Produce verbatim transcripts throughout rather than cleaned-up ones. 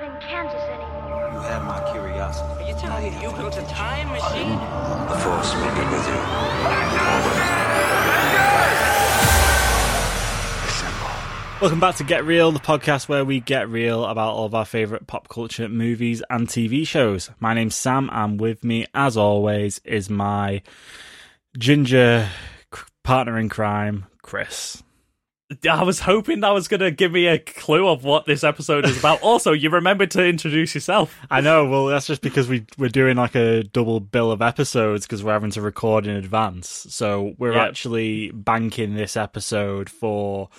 not in Kansas anymore. You have my curiosity. Are you telling me you built a time machine? The Force will be with you. Welcome back to Get Real, the podcast where we get real about all of our favourite pop culture movies and T V shows. My name's Sam, and with me, as always, is my ginger partner in crime, Chris. I was hoping that was going to give me a clue of what this episode is about. Also, you remembered to introduce yourself. I know. Well, that's just because we, we're doing like a double bill of episodes because we're having to record in advance. So we're yep. actually banking this episode for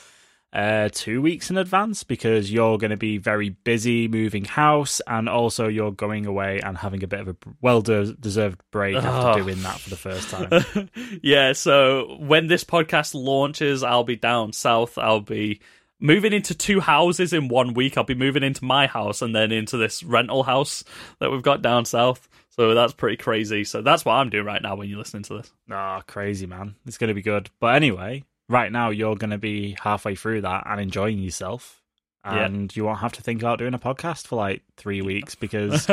uh, two weeks in advance because you're going to be very busy moving house and also you're going away and having a bit of a well-deserved de- break oh. after doing that for the first time. Yeah, so when this podcast launches, I'll be down south. I'll be moving into two houses in one week. I'll be moving into my house and then into this rental house that we've got down south. So that's pretty crazy. So that's what I'm doing right now when you're listening to this. Ah, crazy, man. It's going to be good. But anyway, right now you're going to be halfway through that and enjoying yourself, and yeah. you won't have to think about doing a podcast for like three weeks because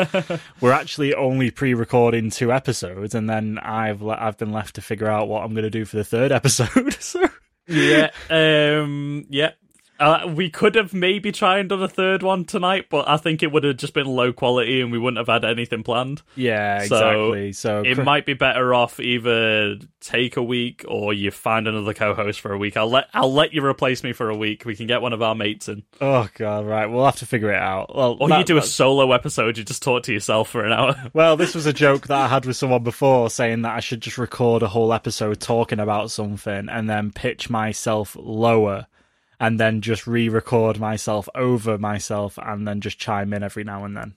we're actually only pre-recording two episodes, and then I've le- I've been left to figure out what I'm going to do for the third episode. So yeah, um, yeah, uh, we could have maybe tried on a third one tonight, but I think it would have just been low quality, and we wouldn't have had anything planned. Yeah, so exactly. So it might be better off either take a week, or you find another co-host for a week. I'll let I'll let you replace me for a week. We can get one of our mates in. Oh god, right. We'll have to figure it out. Well, or that, you do that's... a solo episode. You just talk to yourself for an hour. Well, this was a joke that I had with someone before, saying that I should just record a whole episode talking about something and then pitch myself lower, and then just re-record myself over myself, and then just chime in every now and then.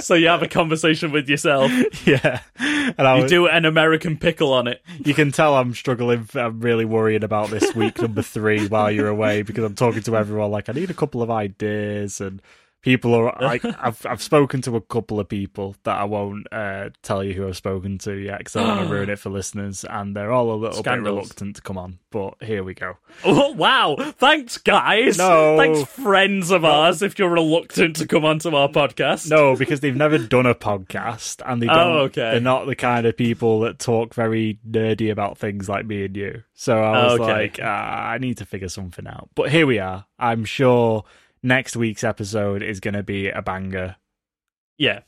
So you have a conversation with yourself. Yeah, and I you was, do an American pickle on it. You can tell I'm struggling. I'm really worried about this week number three while you're away, because I'm talking to everyone like I need a couple of ideas, and people are like I've I've spoken to a couple of people that I won't uh, tell you who I've spoken to yet because I don't want to ruin it for listeners, and they're all a little Scandals. bit reluctant to come on. But here we go. Oh, wow! Thanks, guys. No, thanks, friends of ours. If you're reluctant to come onto our podcast, no, because they've never done a podcast, and they don't. Oh, okay. They're not the kind of people that talk very nerdy about things like me and you. So I was okay. like, uh, I need to figure something out. But here we are. I'm sure next week's episode is going to be a banger. Yeah,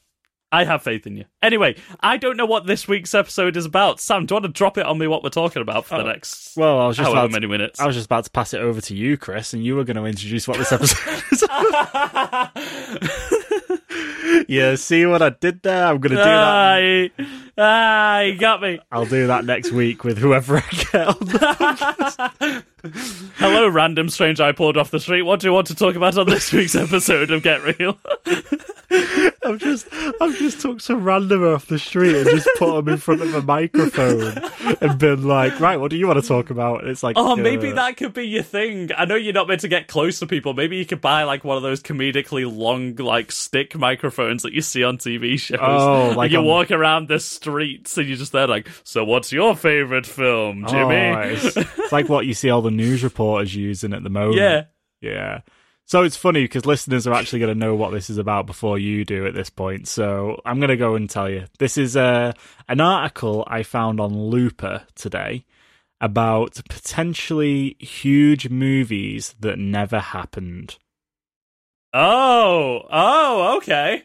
I have faith in you. Anyway, I don't know what this week's episode is about. Sam, do you want to drop it on me what we're talking about for oh, the next well, I was just however many to, minutes? I was just about to pass it over to you, Chris, and you were going to introduce what this episode is about. Yeah, see what I did there? I'm going to do I, that. Ah, you got me. I'll do that next week with whoever I get on the podcast. Hello, random stranger I pulled off the street. What do you want to talk about on this week's episode of Get Real? I've just I've just took some random off the street and just put them in front of a microphone and been like, right, what do you want to talk about? And it's like, oh, uh... maybe that could be your thing. I know you're not meant to get close to people. Maybe you could buy like one of those comedically long like stick microphones that you see on T V shows. Oh, like you on... walk around the streets and you're just there like, so what's your favourite film, Jimmy? Oh, it's, it's like what you see all the news reporters using at the moment. Yeah. Yeah. So it's funny because listeners are actually going to know what this is about before you do at this point. So I'm going to go and tell you. This is a, an article I found on Looper today about potentially huge movies that never happened. Oh, oh, okay.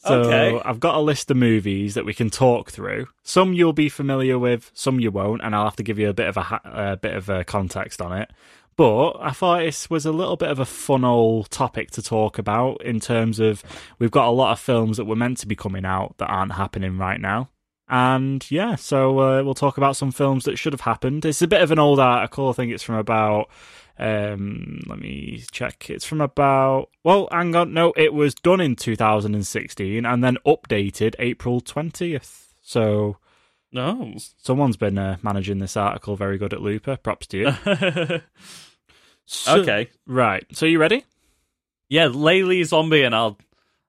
So okay. I've got a list of movies that we can talk through. Some you'll be familiar with, some you won't, and I'll have to give you a bit of a, a bit of a context on it. But I thought this was a little bit of a fun old topic to talk about in terms of we've got a lot of films that were meant to be coming out that aren't happening right now. And yeah, so uh, we'll talk about some films that should have happened. It's a bit of an old article. I think it's from about, um, let me check. It's from about, well, hang on. No, it was done in two thousand sixteen and then updated April twentieth. So no, someone's been uh, managing this article very good at Looper. Props to you. So, okay, right. So you ready? Yeah, lay these on me, and I'll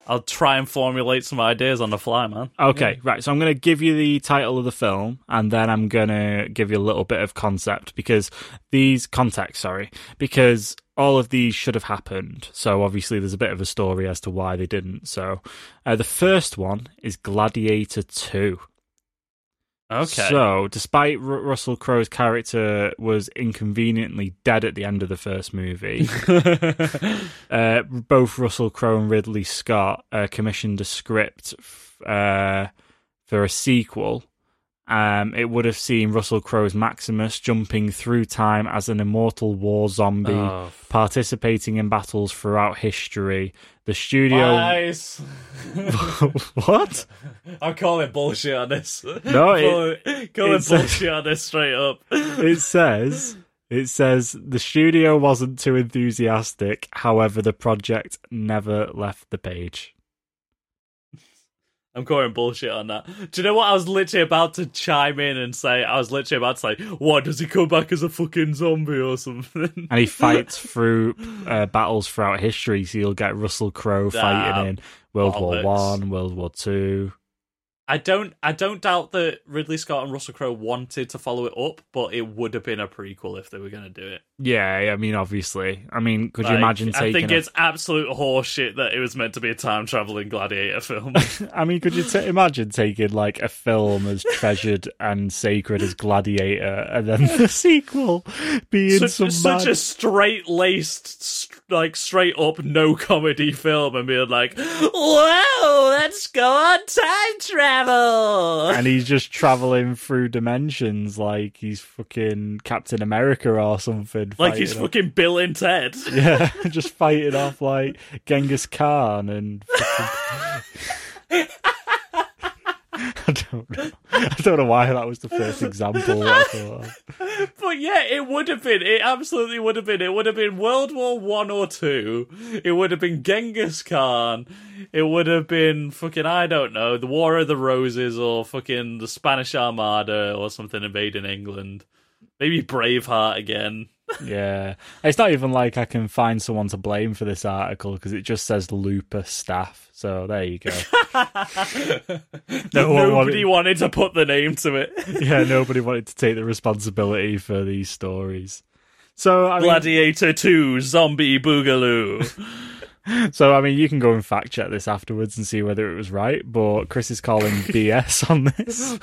I'll try and formulate some ideas on the fly, man. Okay, yeah. Right. So I'm going to give you the title of the film, and then I'm going to give you a little bit of concept because these context, sorry, because all of these should have happened. So obviously, there's a bit of a story as to why they didn't. So uh, the first one is Gladiator two. Okay. So, despite R- Russell Crowe's character was inconveniently dead at the end of the first movie, uh, both Russell Crowe and Ridley Scott uh, commissioned a script f- uh, for a sequel. Um, it would have seen Russell Crowe's Maximus jumping through time as an immortal war zombie, oh, f- participating in battles throughout history. The studio... Nice! What? I'm calling bullshit on this. No, it... I'm calling it bullshit says, on this straight up. It says... It says, the studio wasn't too enthusiastic, however, the project never left the page. I'm calling bullshit on that. Do you know what? I was literally about to chime in and say, I was literally about to say, what, does he come back as a fucking zombie or something? And he fights through uh, battles throughout history, so you'll get Russell Crowe fighting uh, in World War One, World War Two. I don't, I don't doubt that Ridley Scott and Russell Crowe wanted to follow it up, but it would have been a prequel if they were going to do it. Yeah, I mean, obviously. I mean, could like, you imagine taking... I think a... it's absolute horseshit that it was meant to be a time-travelling gladiator film. I mean, could you t- imagine taking, like, a film as treasured and sacred as Gladiator, and then the sequel being such, some Such mad... a straight-laced, like, straight-up no-comedy film, and being like, whoa, let's go on time travel! And he's just travelling through dimensions like he's fucking Captain America or something. Like he's fucking off. Bill and Ted. Yeah, just fighting off like Genghis Khan and fucking... I don't know. I don't know why that was the first example. I thought of. But yeah, it would have been. It absolutely would have been. It would have been World War One or Two. It would have been Genghis Khan. It would have been fucking, I don't know, the War of the Roses or fucking the Spanish Armada or something invading England. Maybe Braveheart again. Yeah. It's not even like I can find someone to blame for this article because it just says Looper staff. So there you go. no nobody wanted... wanted to put the name to it. Yeah, nobody wanted to take the responsibility for these stories. So I mean... Gladiator two, Zombie Boogaloo. So, I mean, you can go and fact check this afterwards and see whether it was right, but Chris is calling B S on this.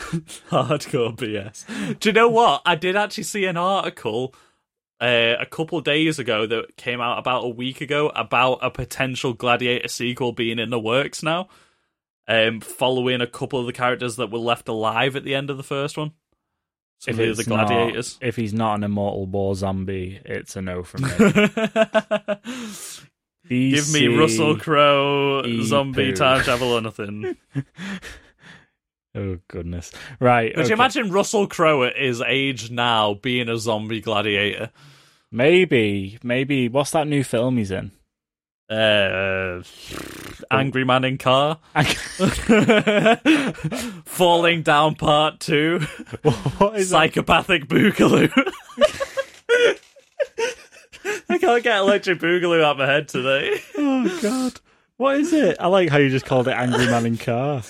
Hardcore B S. Do you know what? I did actually see an article uh, a couple of days ago that came out about a week ago about a potential Gladiator sequel being in the works now, um, following a couple of the characters that were left alive at the end of the first one. If, it's the gladiators. Not, if he's not an immortal war zombie, it's a no from me. D C Give me Russell Crowe, e zombie, poo. Time travel, or nothing. Oh, goodness. Right. Could okay. you imagine Russell Crowe at his age now being a zombie gladiator? Maybe. Maybe. What's that new film he's in? Uh, Angry Man in Car. Falling Down Part two. What is Psychopathic Boogaloo. I can't get Electric Boogaloo out of my head today. Oh, God. What is it? I like how you just called it Angry Man in Car.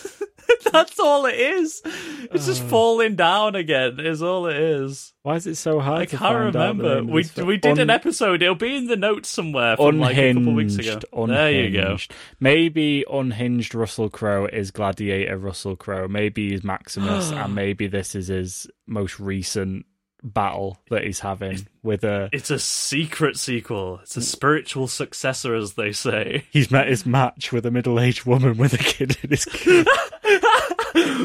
That's all it is. It's oh. just falling down again is all it is. Why is it so hard I to can't remember. We we did un- an episode. It'll be in the notes somewhere from like a couple of weeks ago. Unhinged. There you go. Maybe Unhinged Russell Crowe is Gladiator Russell Crowe. Maybe he's Maximus, and maybe this is his most recent battle that he's having with a it's a secret sequel. It's a spiritual successor, as they say. He's met his match with a middle-aged woman with a kid in his kid.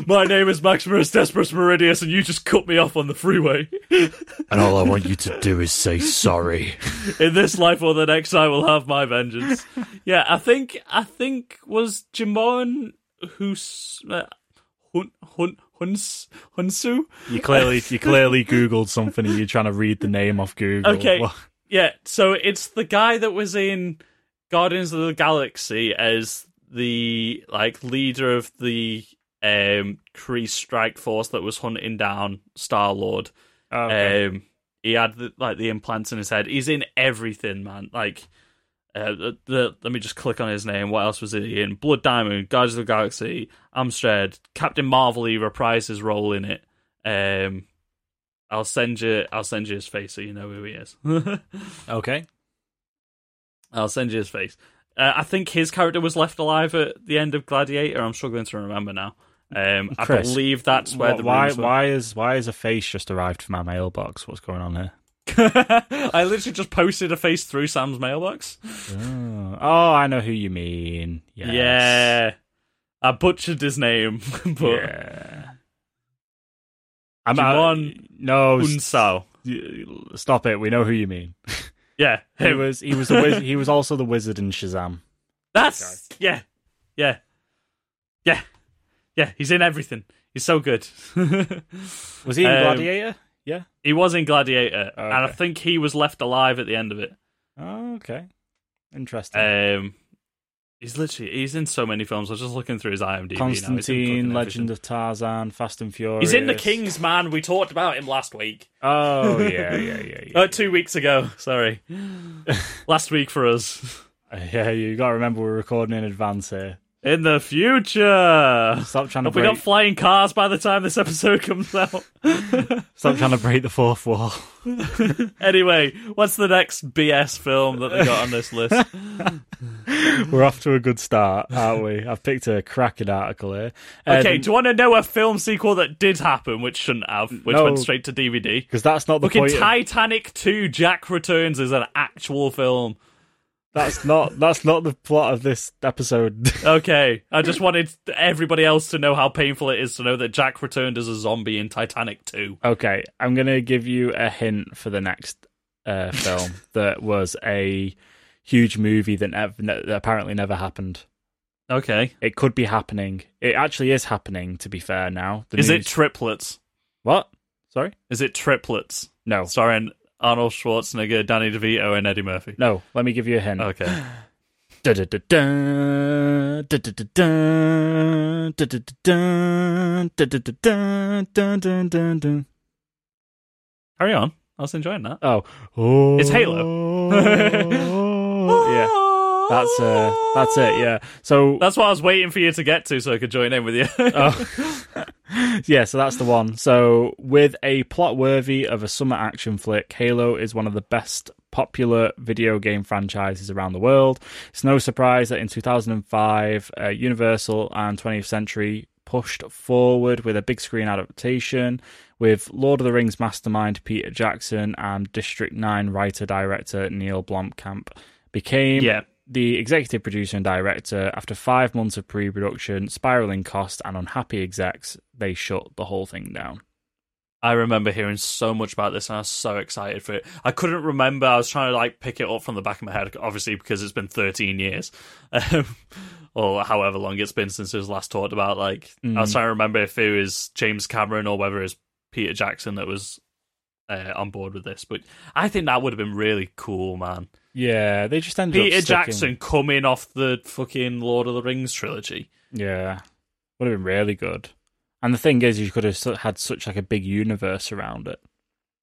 My name is Maximus Desperus Meridius, and you just cut me off on the freeway, and all I want you to do is say sorry. In this life or the next, I will have my vengeance. Yeah, I think I think was Jimon who's uh, Hunt Hunt Hunsu? Hunsu? You clearly you clearly Googled something and you're trying to read the name off Google. Okay, what? Yeah, so it's the guy that was in Guardians of the Galaxy as the like leader of the um, Kree strike force that was hunting down Star-Lord. Okay. Um, he had the, like the implants in his head. He's in everything, man. Like Uh, the, the, let me just click on his name. What else was he in? Blood Diamond, Guardians of the Galaxy, Amstrad, Captain Marvel. He reprised his role in it. Um, I'll send you. I'll send you his face so you know who he is. Okay. I'll send you his face. Uh, I think his character was left alive at the end of Gladiator. I'm struggling to remember now. Um, Chris, I believe that's where wh- the why were. why is why is a face just arrived from my mailbox? What's going on here? I literally just posted a face through Sam's mailbox. Oh, oh I know who you mean. Yes. Yeah, I butchered his name, but yeah. I'm on. No, Unsao. St- stop it. We know who you mean. Yeah, him. he was. He was. The wiz- he was also the wizard in Shazam. That's Sorry. yeah, yeah, yeah, yeah. He's in everything. He's so good. Was he in um, Gladiator? Yeah, he was in Gladiator, okay. And I think he was left alive at the end of it. Oh, okay, interesting. Um, he's literally he's in so many films. I was just looking through his IMDb. Constantine, now. Legend of Tarzan, Fast and Furious. He's in The King's Man. We talked about him last week. Oh yeah, yeah, yeah. yeah. Oh, two weeks ago. Sorry, last week for us. Yeah, you got to remember we're recording in advance here. In the future! Stop trying to Have break... we got flying cars by the time this episode comes out? Stop trying to break the fourth wall. Anyway, what's the next B S film that they got on this list? We're off to a good start, aren't we? I've picked a cracking article here. Okay, um, do you want to know a film sequel that did happen, which shouldn't have, which no, went straight to D V D? Because that's not the Look, point. Look, Titanic of... two, Jack Returns is an actual film. That's not that's not the plot of this episode. Okay, I just wanted everybody else to know how painful it is to know that Jack returned as a zombie in Titanic two. Okay, I'm going to give you a hint for the next uh, film that was a huge movie that, nev- that apparently never happened. Okay. It could be happening. It actually is happening, to be fair, now. The is news... it triplets? What? Sorry? Is it triplets? No. Sorry, and... Arnold Schwarzenegger, Danny DeVito, and Eddie Murphy. No, let me give you a hint. Okay. Carry on. I was enjoying that. Oh, oh. It's Halo. Yeah. That's uh, that's it, yeah. So that's what I was waiting for you to get to, so I could join in with you. Oh. Yeah, so that's the one. So with a plot worthy of a summer action flick, Halo is one of the best popular video game franchises around the world. It's no surprise that in two thousand five, uh, Universal and twentieth Century pushed forward with a big screen adaptation with Lord of the Rings mastermind Peter Jackson and District nine writer-director Neil Blomkamp became... Yeah. The executive producer and director, after five months of pre-production, spiraling costs, and unhappy execs, they shut the whole thing down. I remember hearing so much about this, and I was so excited for it. I couldn't remember. I was trying to like pick it up from the back of my head, obviously, because it's been thirteen years, um, or however long it's been since it was last talked about. Like, mm. I was trying to remember if it was James Cameron or whether it was Peter Jackson that was uh, on board with this. But I think that would have been really cool, man. Yeah, they just ended Peter up Peter Jackson coming off the fucking Lord of the Rings trilogy. Yeah, would have been really good. And the thing is, you could have had such like a big universe around it.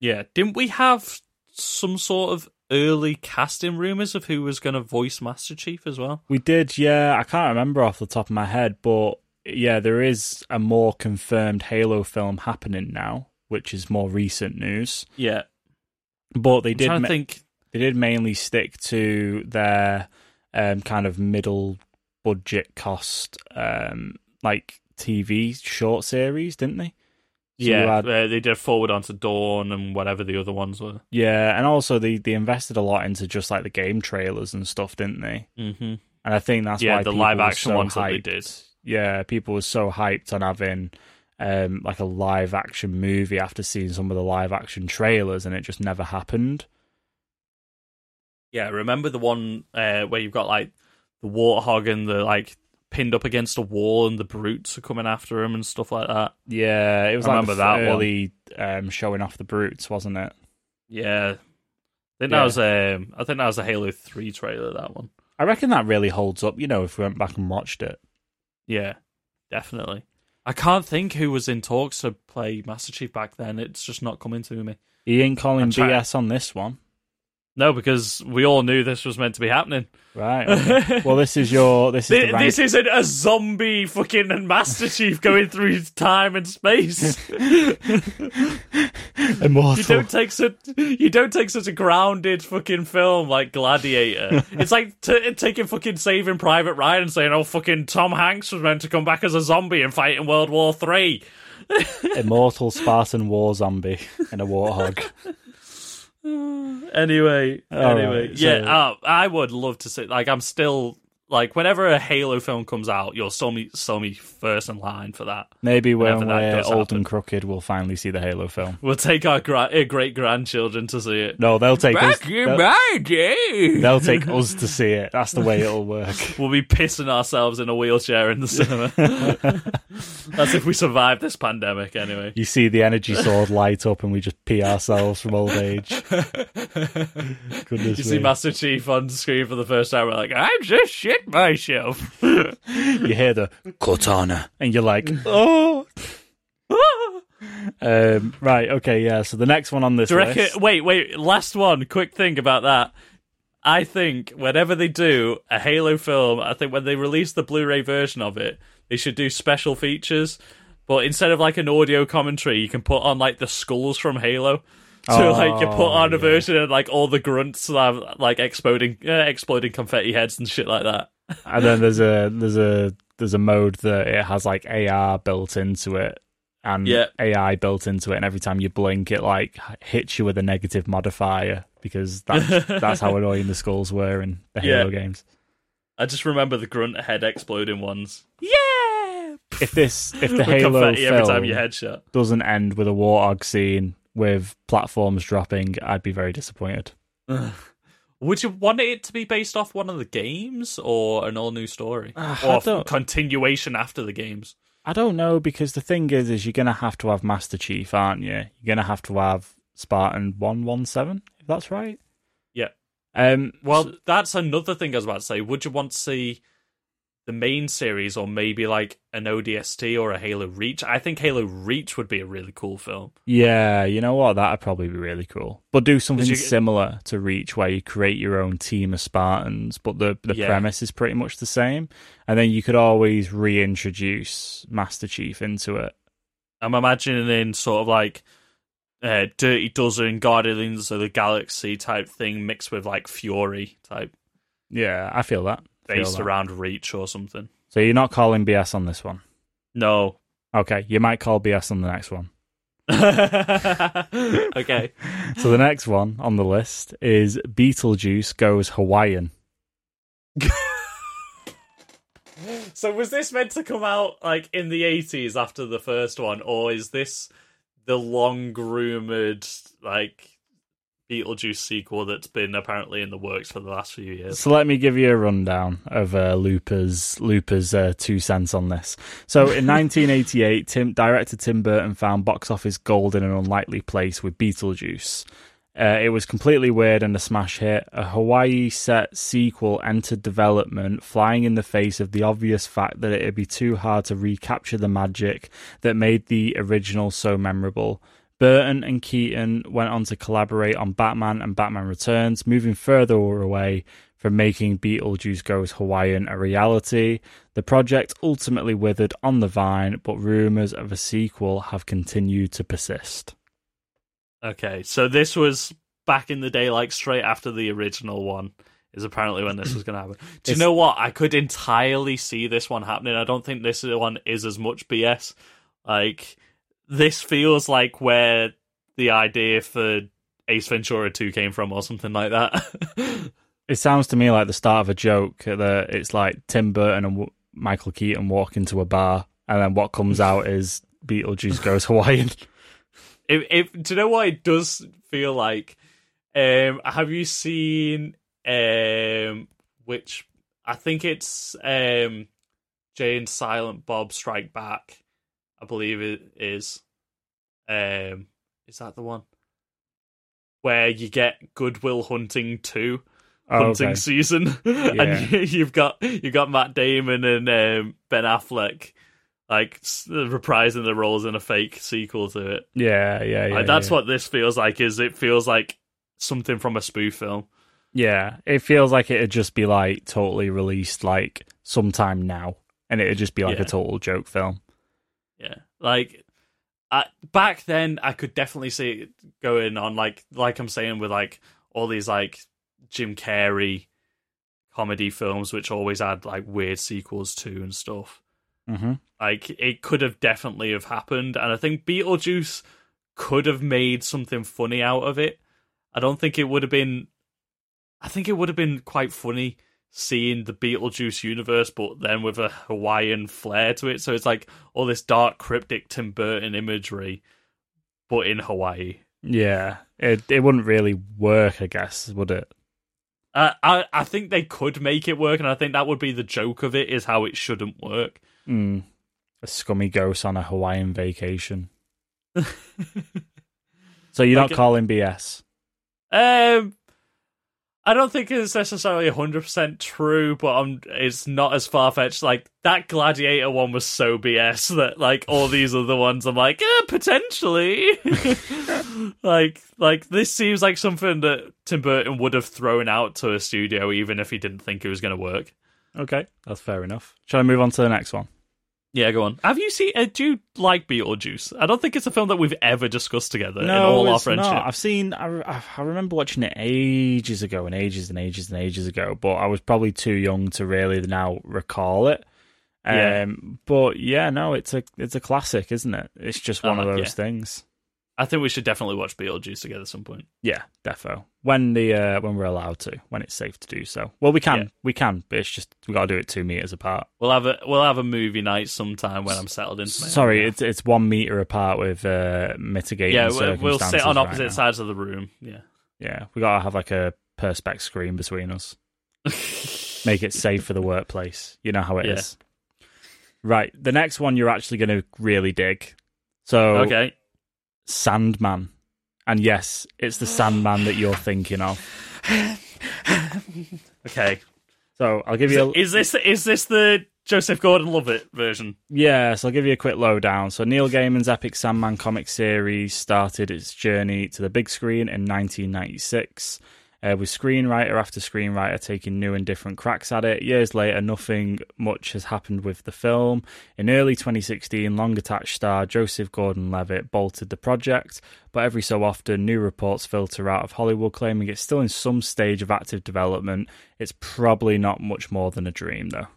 Yeah, didn't we have some sort of early casting rumours of who was going to voice Master Chief as well? We did, yeah. I can't remember off the top of my head, but yeah, there is a more confirmed Halo film happening now, which is more recent news. Yeah. But they I'm did... I ma- think... They did mainly stick to their um, kind of middle budget cost, um, like T V short series, didn't they? So yeah, had... uh, they did Forward Onto Dawn and whatever the other ones were. Yeah, and also they, they invested a lot into just like the game trailers and stuff, didn't they? Mm-hmm. And I think that's yeah, why the live action so ones hyped. That they did. Yeah, people were so hyped on having um, like a live action movie after seeing some of the live action trailers, and it just never happened. Yeah, remember the one uh, where you've got like the warthog and the like pinned up against a wall, and the brutes are coming after him and stuff like that. Yeah, it was I like remember that early um, showing off the brutes, wasn't it? Yeah, I think yeah. that was um, I think that was a Halo three trailer. That one, I reckon that really holds up. You know, if we went back and watched it. Yeah, definitely. I can't think who was in talks to play Master Chief back then. It's just not coming to me. He ain't calling try- B S on this one. No, because we all knew this was meant to be happening. Right. Okay. Well, this is your... This, is this, the rank- this isn't a zombie fucking Master Chief going through time and space. Immortal. You don't, take such, you don't take such a grounded fucking film like Gladiator. It's like t- taking fucking Saving Private Ryan and saying, oh, fucking Tom Hanks was meant to come back as a zombie and fight in World War Three. Immortal Spartan war zombie and a warthog. Anyway, oh, anyway, right, so. yeah, uh, I would love to see. Like, I'm still like, whenever a Halo film comes out, you'll sell me, sell me first in line for that. Maybe when we're old happen. and crooked, we'll finally see the Halo film. We'll take our gra- great grandchildren to see it. No, they'll take Back us. In my day. They'll take us to see it. That's the way it'll work. We'll be pissing ourselves in a wheelchair in the cinema. That's if we survive this pandemic, anyway. You see the energy sword light up, and we just pee ourselves from old age. Goodness you me. See Master Chief on screen for the first time. We're like, I'm just shit myself. You hear the Cortana, and you're like, oh. um, right, okay, yeah. So the next one on this reckon, list. Wait, wait. Last one. Quick thing about that. I think whenever they do a Halo film, I think when they release the Blu-ray version of it, they should do special features, but instead of like an audio commentary, you can put on like the skulls from Halo. So oh, like you put on a yeah. version of like all the grunts that have like exploding, uh, exploding confetti heads and shit like that. And then there's a there's a there's a mode that it has like A R built into it and yeah. A I built into it, and every time you blink, it like hits you with a negative modifier because that's that's how annoying the skulls were in the Halo yeah. games. I just remember the grunt head exploding ones. Yeah. If this, if the Halo film every time your head shot. doesn't end with a warthog scene with platforms dropping, I'd be very disappointed. Ugh. Would you want it to be based off one of the games or an all new story uh, or a continuation after the games? I don't know, because the thing is, is you're gonna have to have Master Chief, aren't you? You're gonna have to have Spartan one one seven, if that's right. Yeah. Um. Well, so- that's another thing I was about to say. Would you want to see the main series, or maybe like an O D S T or a Halo Reach? I think Halo Reach would be a really cool film. Yeah, you know what? That'd probably be really cool. But do something you... similar to Reach, where you create your own team of Spartans, but the, the yeah. premise is pretty much the same. And then you could always reintroduce Master Chief into it. I'm imagining in sort of like uh, Dirty Dozen, Guardians of the Galaxy type thing mixed with like Fury type. Yeah, I feel that. Based around Reach or something. So you're not calling B S on this one? No. Okay, you might call B S on the next one. Okay. So the next one on the list is Beetlejuice Goes Hawaiian. So was this meant to come out like in the eighties after the first one, or is this the long-rumored like Beetlejuice sequel that's been apparently in the works for the last few years? So let me give you a rundown of uh, Looper's Looper's uh, two cents on this. So in nineteen eighty-eight, Tim director Tim Burton found box office gold in an unlikely place with Beetlejuice. Uh, it was completely weird and a smash hit. A Hawaii-set sequel entered development, flying in the face of the obvious fact that it'd be too hard to recapture the magic that made the original so memorable. Burton and Keaton went on to collaborate on Batman and Batman Returns, moving further away from making Beetlejuice Goes Hawaiian a reality. The project ultimately withered on the vine, but rumours of a sequel have continued to persist. Okay, so this was back in the day, like straight after the original one, is apparently when this was going to happen. Do you it's... know what? I could entirely see this one happening. I don't think this one is as much B S. Like... This feels like where the idea for Ace Ventura two came from or something like that. It sounds to me like the start of a joke. That it's like Tim Burton and Michael Keaton walk into a bar, and then what comes out is Beetlejuice Goes Hawaiian. If, if, do you know what it does feel like? Um, have you seen, um, which I think it's um, Jay and Silent Bob Strike Back? I believe it is. Um, is that the one where you get Goodwill Hunting two, oh, hunting okay. season, yeah. and you, you've got you've got Matt Damon and um, Ben Affleck like reprising their roles in a fake sequel to it? Yeah, yeah, yeah. Like, that's yeah. what this feels like. Is it feels like something from a spoof film. Yeah, it feels like it'd just be like totally released like sometime now, and it'd just be like yeah. a total joke film. Yeah, like I, back then, I could definitely see it going on like like I'm saying with like all these like Jim Carrey comedy films, which always had like weird sequels to and stuff. Mm-hmm. Like it could have definitely have happened, and I think Beetlejuice could have made something funny out of it. I don't think it would have been. I think it would have been quite funny seeing the Beetlejuice universe, but then with a Hawaiian flair to it. So it's like all this dark, cryptic Tim Burton imagery, but in Hawaii. Yeah, it it wouldn't really work, I guess, would it? Uh, I I think they could make it work, and I think that would be the joke of it, is how it shouldn't work. Mm. A scummy ghost on a Hawaiian vacation. So you're like, not calling B S? Um... I don't think it's necessarily one hundred percent true, but I'm, it's not as far-fetched. Like, that Gladiator one was so B S that, like, all these other ones, I'm like, eh, potentially. like, like this seems like something that Tim Burton would have thrown out to a studio, even if he didn't think it was going to work. Okay, that's fair enough. Shall I move on to the next one? Yeah, go on. Have you seen... Uh, do you like Beetlejuice? I don't think it's a film that we've ever discussed together no, in all our friendship. No, I've seen... I, I remember watching it ages ago and ages and ages and ages ago, but I was probably too young to really now recall it. Um, yeah. But yeah, no, it's a it's a classic, isn't it? It's just one um, of those yeah. things. I think we should definitely watch Beetlejuice together at some point. Yeah, defo. When the uh, when we're allowed to, when it's safe to do so. Well, we can, yeah. we can, but it's just we got to do it two meters apart. We'll have a we'll have a movie night sometime when I'm settled into. Sorry, area. it's it's one meter apart with uh, mitigating. Yeah, circumstances we'll sit on opposite right sides of the room. Yeah, yeah, we got to have like a perspex screen between us. Make it safe for the workplace. You know how it yeah. is. Right, the next one you're actually going to really dig. So okay. Sandman. And yes, it's the Sandman that you're thinking of. Okay. So I'll give you a... Is this, is this the Joseph Gordon-Levitt version? Yeah, so I'll give you a quick lowdown. So Neil Gaiman's epic Sandman comic series started its journey to the big screen in nineteen ninety-six, uh, with screenwriter after screenwriter taking new and different cracks at it. Years later, nothing much has happened with the film. In early twenty sixteen, long-attached star Joseph Gordon-Levitt bolted the project, but every so often, new reports filter out of Hollywood claiming it's still in some stage of active development. It's probably not much more than a dream, though.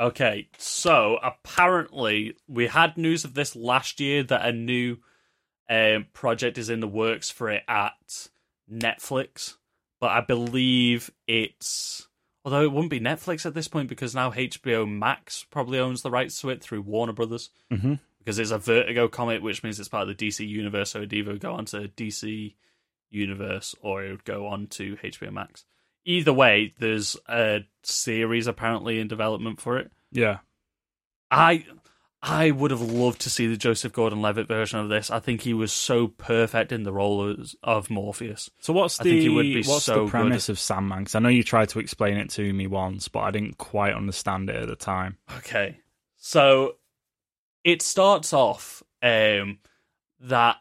Okay, so apparently, we had news of this last year that a new um, project is in the works for it at... Netflix, but I believe it's, although it wouldn't be Netflix at this point because now H B O Max probably owns the rights to it through Warner Brothers, mm-hmm. because it's a Vertigo comic, which means it's part of the D C Universe, so it'd either go on to D C Universe or it would go on to H B O Max. Either way, there's a series apparently in development for it. Yeah. I... I would have loved to see the Joseph Gordon-Levitt version of this. I think he was so perfect in the role of Morpheus. So what's the, I think he would be what's so the premise good. Of Sandman? Because I know you tried to explain it to me once, but I didn't quite understand it at the time. Okay. So it starts off um, that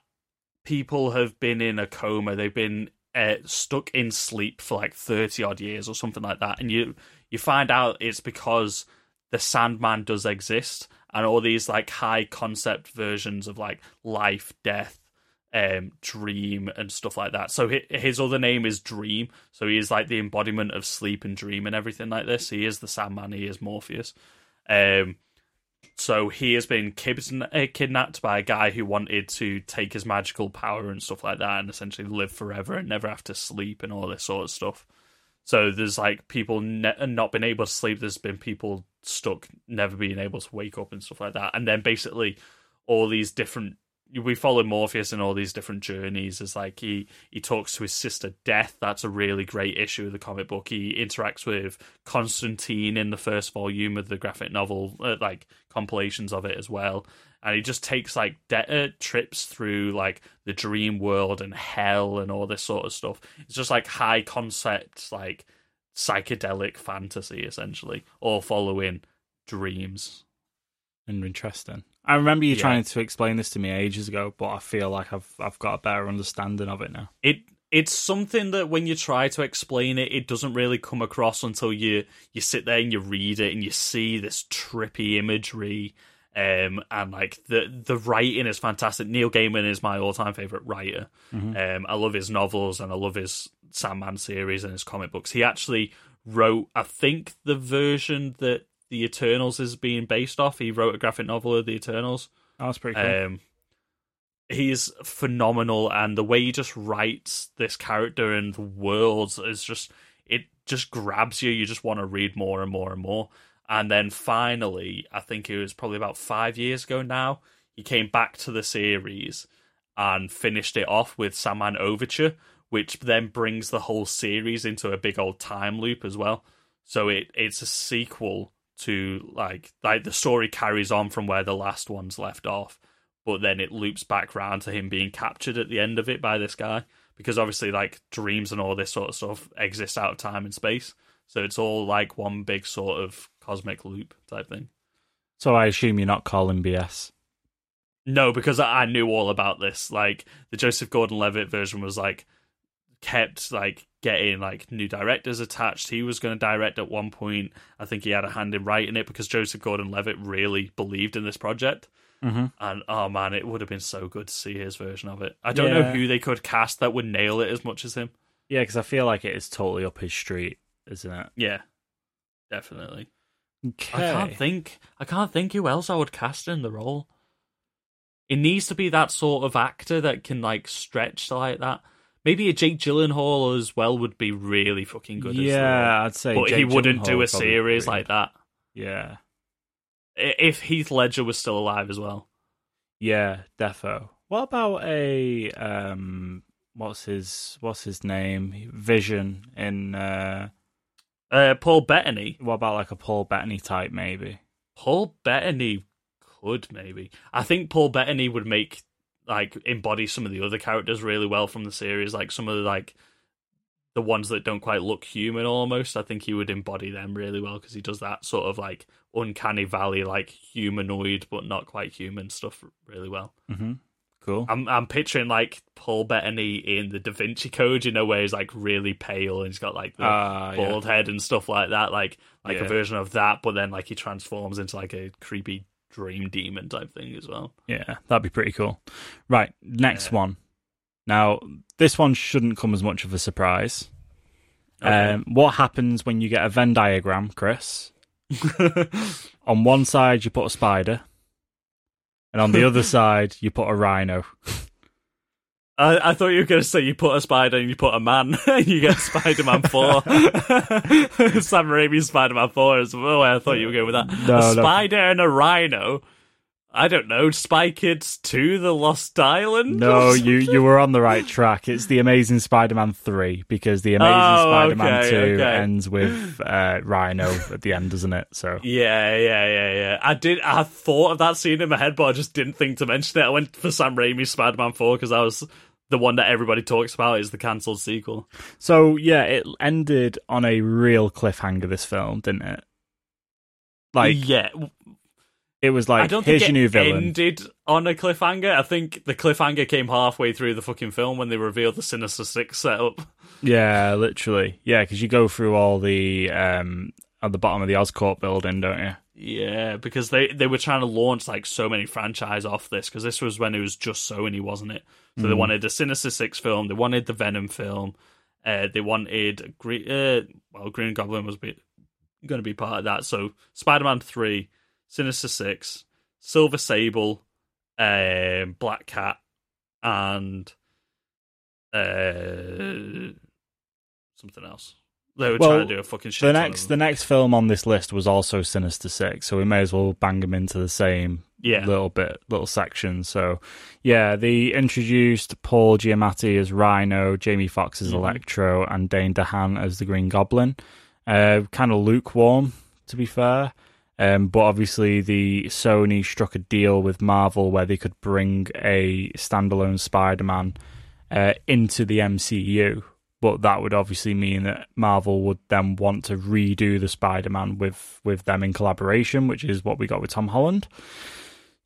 people have been in a coma. They've been uh, stuck in sleep for like thirty-odd years or something like that. And you you find out it's because the Sandman does exist. And all these like high concept versions of like life, death, um, dream, and stuff like that. So his other name is Dream. So he is like the embodiment of sleep and dream and everything like this. He is the Sandman. He is Morpheus. Um, so he has been kidnapped by a guy who wanted to take his magical power and stuff like that, and essentially live forever and never have to sleep and all this sort of stuff. So there's like people ne- not been able to sleep. There's been people stuck, never being able to wake up and stuff like that. And then basically all these different... We follow Morpheus in all these different journeys. It's like he, he talks to his sister Death. That's a really great issue of the comic book. He interacts with Constantine in the first volume of the graphic novel, uh, like compilations of it as well. And he just takes like de- uh, trips through like the dream world and hell and all this sort of stuff. It's just like high concept, like psychedelic fantasy, essentially, all following dreams. And interesting. I remember you yeah. trying to explain this to me ages ago, but I feel like I've I've got a better understanding of it now. It it's something that when you try to explain it, it doesn't really come across until you you sit there and you read it and you see this trippy imagery. Um, and like the the writing is fantastic. Neil Gaiman is my all-time favorite writer. Mm-hmm. Um, I love his novels and I love his Sandman series and his comic books. He actually wrote, I think, the version that the Eternals is being based off. He wrote a graphic novel of the Eternals. Oh, that's pretty cool. Um, he's phenomenal, and the way he just writes this character and the world is just, it just grabs you. You just want to read more and more and more. And then finally, I think it was probably about five years ago now, he came back to the series and finished it off with Sandman Overture, which then brings the whole series into a big old time loop as well. So it it's a sequel to, like, like the story carries on from where the last one's left off, but then it loops back round to him being captured at the end of it by this guy, because obviously, like, dreams and all this sort of stuff exists out of time and space. So it's all like one big sort of cosmic loop type thing. So I assume you're not calling B S. No, because I knew all about this. Like, the Joseph Gordon-Levitt version was like kept like getting like new directors attached. He was going to direct at one point. I think he had a hand in writing it because Joseph Gordon-Levitt really believed in this project. Mm-hmm. And oh man, it would have been so good to see his version of it. I don't yeah. know who they could cast that would nail it as much as him. Yeah, because I feel like it is totally up his street, isn't it? Yeah, definitely. Okay. I can't think. I can't think who else I would cast in the role. It needs to be that sort of actor that can like stretch like that. Maybe a Jake Gyllenhaal as well would be really fucking good. Yeah, as I'd say. But Jake he wouldn't do a series like that. Yeah. If Heath Ledger was still alive as well. Yeah, defo. What about a um? What's his What's his name? Vision in. Uh... Uh, Paul Bettany. What about like a Paul Bettany type, maybe? Paul Bettany could, maybe. I think Paul Bettany would make, like, embody some of the other characters really well from the series. Like, some of the, like, the ones that don't quite look human almost. I think he would embody them really well because he does that sort of, like, uncanny valley, like, humanoid but not quite human stuff really well. Mm-hmm. Cool. I'm I'm picturing like Paul Bettany in the Da Vinci Code, you know, where he's like really pale and he's got like the uh, bald yeah. head and stuff like that, like like yeah. a version of that, but then like he transforms into like a creepy dream demon type thing as well. Yeah, that'd be pretty cool. Right, next yeah. one. Now, this one shouldn't come as much of a surprise. Okay. Um, what happens when you get a Venn diagram, Chris? On one side, you put a spider. And on the other side, you put a rhino. I, I thought you were going to say you put a spider and you put a man, and you get Spider-Man four. Sam Raimi's Spider-Man four is the way I thought you were going with that. No, a no. spider and a rhino. I don't know. Spy Kids two, The Lost Island? No, you, you were on the right track. It's The Amazing Spider-Man three, because The Amazing oh, Spider-Man okay, two okay. ends with uh, Rhino at the end, doesn't it? So Yeah, yeah, yeah, yeah. I did. I thought of that scene in my head, but I just didn't think to mention it. I went for Sam Raimi's Spider-Man four, because that was the one that everybody talks about, is the cancelled sequel. So, yeah, it ended on a real cliffhanger, this film, didn't it? Like, yeah. It was like, I don't here's think your new villain. Ended on a cliffhanger. I think the cliffhanger came halfway through the fucking film when they revealed the Sinister Six setup. Yeah, literally. Yeah, because you go through all the um at the bottom of the Oscorp building, don't you? Yeah, because they, they were trying to launch like so many franchise off this, because this was when it was just Sony, wasn't it? So mm. they wanted the Sinister Six film, they wanted the Venom film, uh, they wanted Green. Uh, well, Green Goblin was going to be part of that. So Spider-Man three. Sinister Six, Silver Sable, um, Black Cat, and uh, something else. They were well, trying to do a fucking shit. The next, the next film on this list was also Sinister Six, so we may as well bang them into the same yeah. little bit, little section. So, yeah, they introduced Paul Giamatti as Rhino, Jamie Foxx as mm-hmm. Electro, and Dane DeHaan as the Green Goblin. Uh, kind of lukewarm, to be fair. Um, but obviously, the Sony struck a deal with Marvel where they could bring a standalone Spider-Man uh, into the M C U. But that would obviously mean that Marvel would then want to redo the Spider-Man with, with them in collaboration, which is what we got with Tom Holland.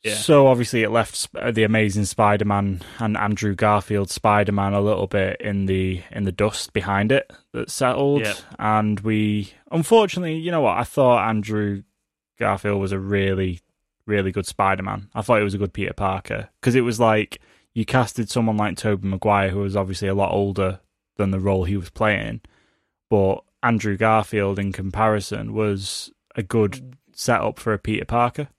Yeah. So obviously it left the Amazing Spider-Man and Andrew Garfield's Spider-Man a little bit in the in the dust behind it that settled. Yep. And we, unfortunately, you know what? I thought Andrew Garfield was a really, really good Spider-Man. I thought he was a good Peter Parker, because it was like you casted someone like Tobey Maguire, who was obviously a lot older than the role he was playing, but Andrew Garfield in comparison was a good setup for a Peter Parker.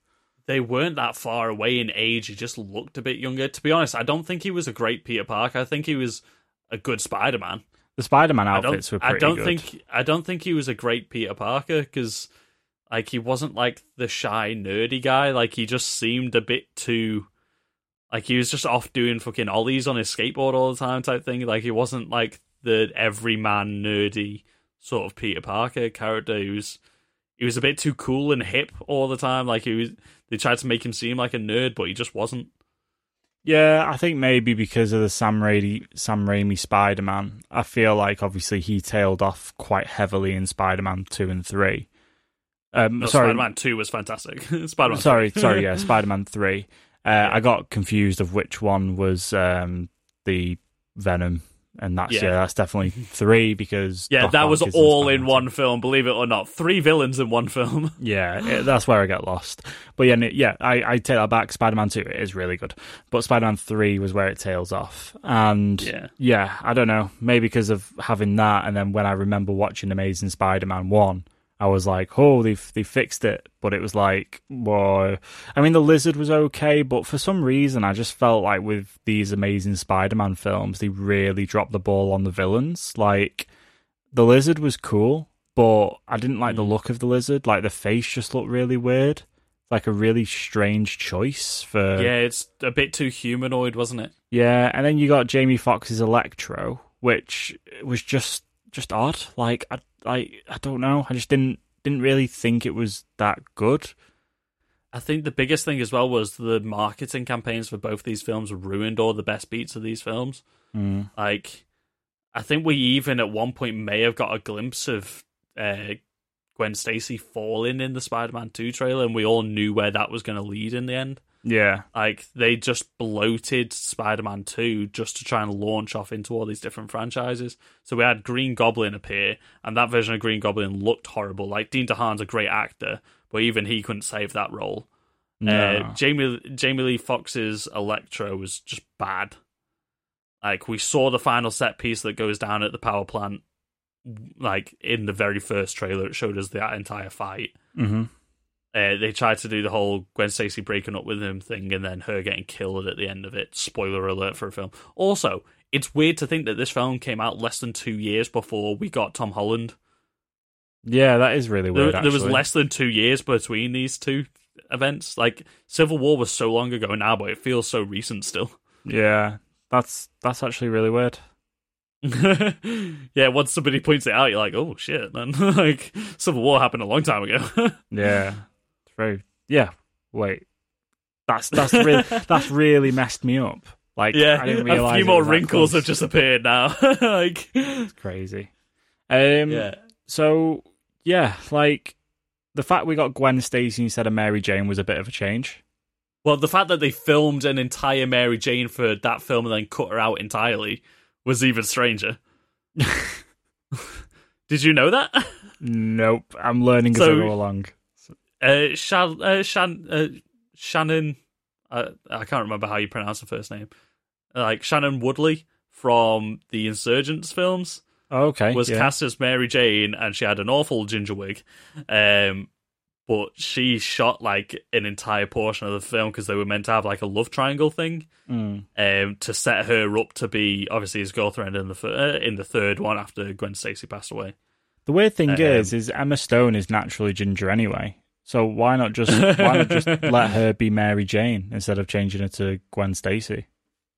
They weren't that far away in age. He just looked a bit younger. To be honest, I don't think he was a great Peter Parker. I think he was a good Spider-Man. The Spider-Man outfits were pretty good. I don't think I don't think he was a great Peter Parker, because like he wasn't like the shy, nerdy guy. Like he just seemed a bit too, like he was just off doing fucking ollies on his skateboard all the time type thing. Like he wasn't like the everyman nerdy sort of Peter Parker character who's. He was a bit too cool and hip all the time. Like he was, they tried to make him seem like a nerd, but he just wasn't. Yeah, I think maybe because of the Sam Raimi, Sam Raimi Spider-Man, I feel like obviously he tailed off quite heavily in Spider-Man two and three. Um, no, sorry, Spider-Man two was fantastic. Spider-Man sorry, sorry, yeah, Spider-Man three. Uh, yeah. I got confused of which one was um, the Venom. And that's yeah. yeah, that's definitely three, because yeah, Doc that Ock was all in one film. Believe it or not, three villains in one film. yeah, it, that's where I get lost. But yeah, yeah, I, I take that back. Spider-Man two, it is really good, but Spider-Man three was where it tails off. And yeah. yeah, I don't know, maybe because of having that, and then when I remember watching Amazing Spider-Man one, I was like, oh, they they fixed it, but it was like, whoa. I mean, the Lizard was okay, but for some reason, I just felt like with these Amazing Spider-Man films, they really dropped the ball on the villains. Like, the Lizard was cool, but I didn't like the look of the Lizard. Like, the face just looked really weird. Like, a really strange choice for... Yeah, it's a bit too humanoid, wasn't it? Yeah, and then you got Jamie Foxx's Electro, which was just... just odd. Like I, like I don't know. I just didn't didn't really think it was that good. I think the biggest thing as well was the marketing campaigns for both these films ruined all the best beats of these films. Mm. Like, I think we even at one point may have got a glimpse of uh, Gwen Stacy falling in the Spider-Man two trailer, and we all knew where that was going to lead in the end. Yeah, like they just bloated Spider-Man two just to try and launch off into all these different franchises. So we had Green Goblin appear, and that version of Green Goblin looked horrible. Like Dean DeHaan's a great actor, but even he couldn't save that role. No. Uh, Jamie Jamie Lee Foxx's Electro was just bad. Like we saw the final set piece that goes down at the power plant. Like in the very first trailer, it showed us that entire fight. Mm-hmm. Uh, they tried to do the whole Gwen Stacy breaking up with him thing, and then her getting killed at the end of it. Spoiler alert for a film. Also, it's weird to think that this film came out less than two years before we got Tom Holland. Yeah, that is really weird, there, there was less than two years between these two events. Like, Civil War was so long ago now, but it feels so recent still. Yeah, that's that's actually really weird. Yeah, once somebody points it out, you're like, oh, shit, man. Like, Civil War happened a long time ago. Yeah. Very, yeah, wait. That's that's really that's really messed me up. Like, yeah, I didn't realize a few more wrinkles have just appeared now. Like, it's crazy. Um, yeah. So yeah, like the fact we got Gwen Stacy instead of Mary Jane was a bit of a change. Well, the fact that they filmed an entire Mary Jane for that film and then cut her out entirely was even stranger. Did you know that? Nope, I'm learning so, as I go along. Uh, Shan, uh, Shan, uh, Shannon, uh, I can't remember how you pronounce her first name. Like Shannon Woodley from the Insurgents films, oh, okay, was yeah. cast as Mary Jane, and she had an awful ginger wig. Um, but she shot like an entire portion of the film because they were meant to have like a love triangle thing, mm. um, to set her up to be obviously his girlfriend in the uh, in the third one after Gwen Stacy passed away. The weird thing um, is, is Emma Stone is naturally ginger anyway. So why not just why not just let her be Mary Jane instead of changing her to Gwen Stacy?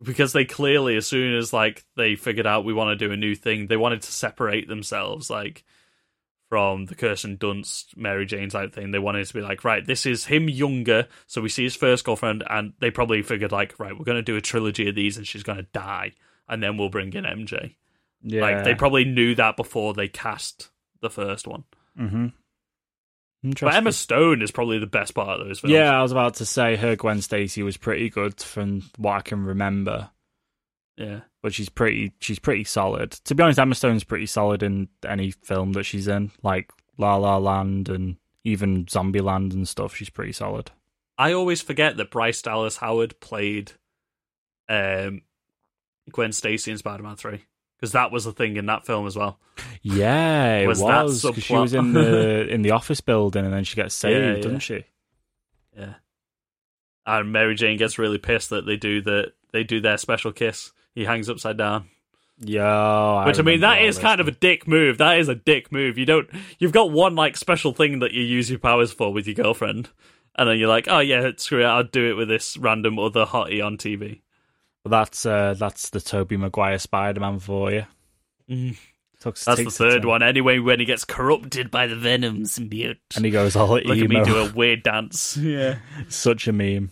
Because they clearly, as soon as like they figured out we want to do a new thing, they wanted to separate themselves like from the Kirsten Dunst Mary Jane type thing. They wanted to be like, right, this is him younger, so we see his first girlfriend, and they probably figured like, right, we're going to do a trilogy of these, and she's going to die, and then we'll bring in M J. Yeah, like they probably knew that before they cast the first one. Mm-hmm. But Emma Stone is probably the best part of those films. Yeah, I was about to say her Gwen Stacy was pretty good from what I can remember. Yeah, but she's pretty she's pretty solid. To be honest, Emma Stone's pretty solid in any film that she's in, like La La Land and even Zombieland and stuff. She's pretty solid. I always forget that Bryce Dallas Howard played um, Gwen Stacy in Spider-Man three. Because that was the thing in that film as well. Yeah, it was. was because she was in the in the office building and then she gets saved, yeah, yeah. doesn't she? Yeah. And Mary Jane gets really pissed that they do the they do their special kiss. He hangs upside down. Yeah. Which I, I mean that is kind of a dick move. That is a dick move. You don't you've got one like special thing that you use your powers for with your girlfriend. And then you're like, oh yeah, screw it, I'll do it with this random other hottie on T V. Well, that's uh, that's the Tobey Maguire Spider-Man for you. Mm. Tucks, that's the third one. Anyway, when he gets corrupted by the Venom symbiote. And he goes all emo. Look at me do a weird dance. Yeah. Such a meme.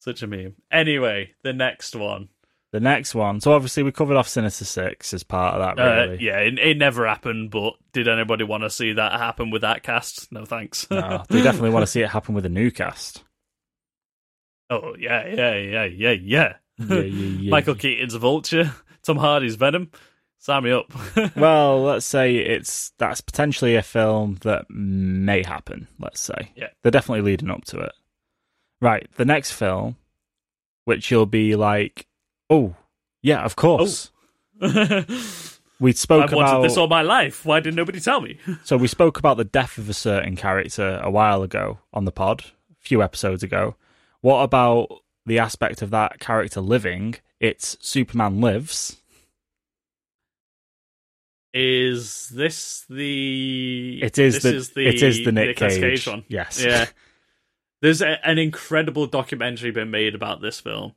Such a meme. Anyway, the next one. The next one. So obviously we covered off Sinister Six as part of that, really. Uh, yeah, it, it never happened, but did anybody want to see that happen with that cast? No, thanks. No, they definitely want to see it happen with a new cast. Oh, yeah, yeah, yeah, yeah, yeah. Yeah, yeah, yeah. Michael Keaton's Vulture, Tom Hardy's Venom. Sign me up. Well, let's say it's that's potentially a film that may happen, let's say. Yeah. They're definitely leading up to it. Right, the next film, which you'll be like, oh, yeah, of course. Oh. We spoke I've about... I've wanted this all my life. Why didn't nobody tell me? So we spoke about the death of a certain character a while ago on the pod, a few episodes ago. What about the aspect of that character living? It's Superman Lives. Is this the? It is, this the, is the. It is the Nick, Nick Cage. Cage one. Yes. Yeah. There's a, an incredible documentary been made about this film,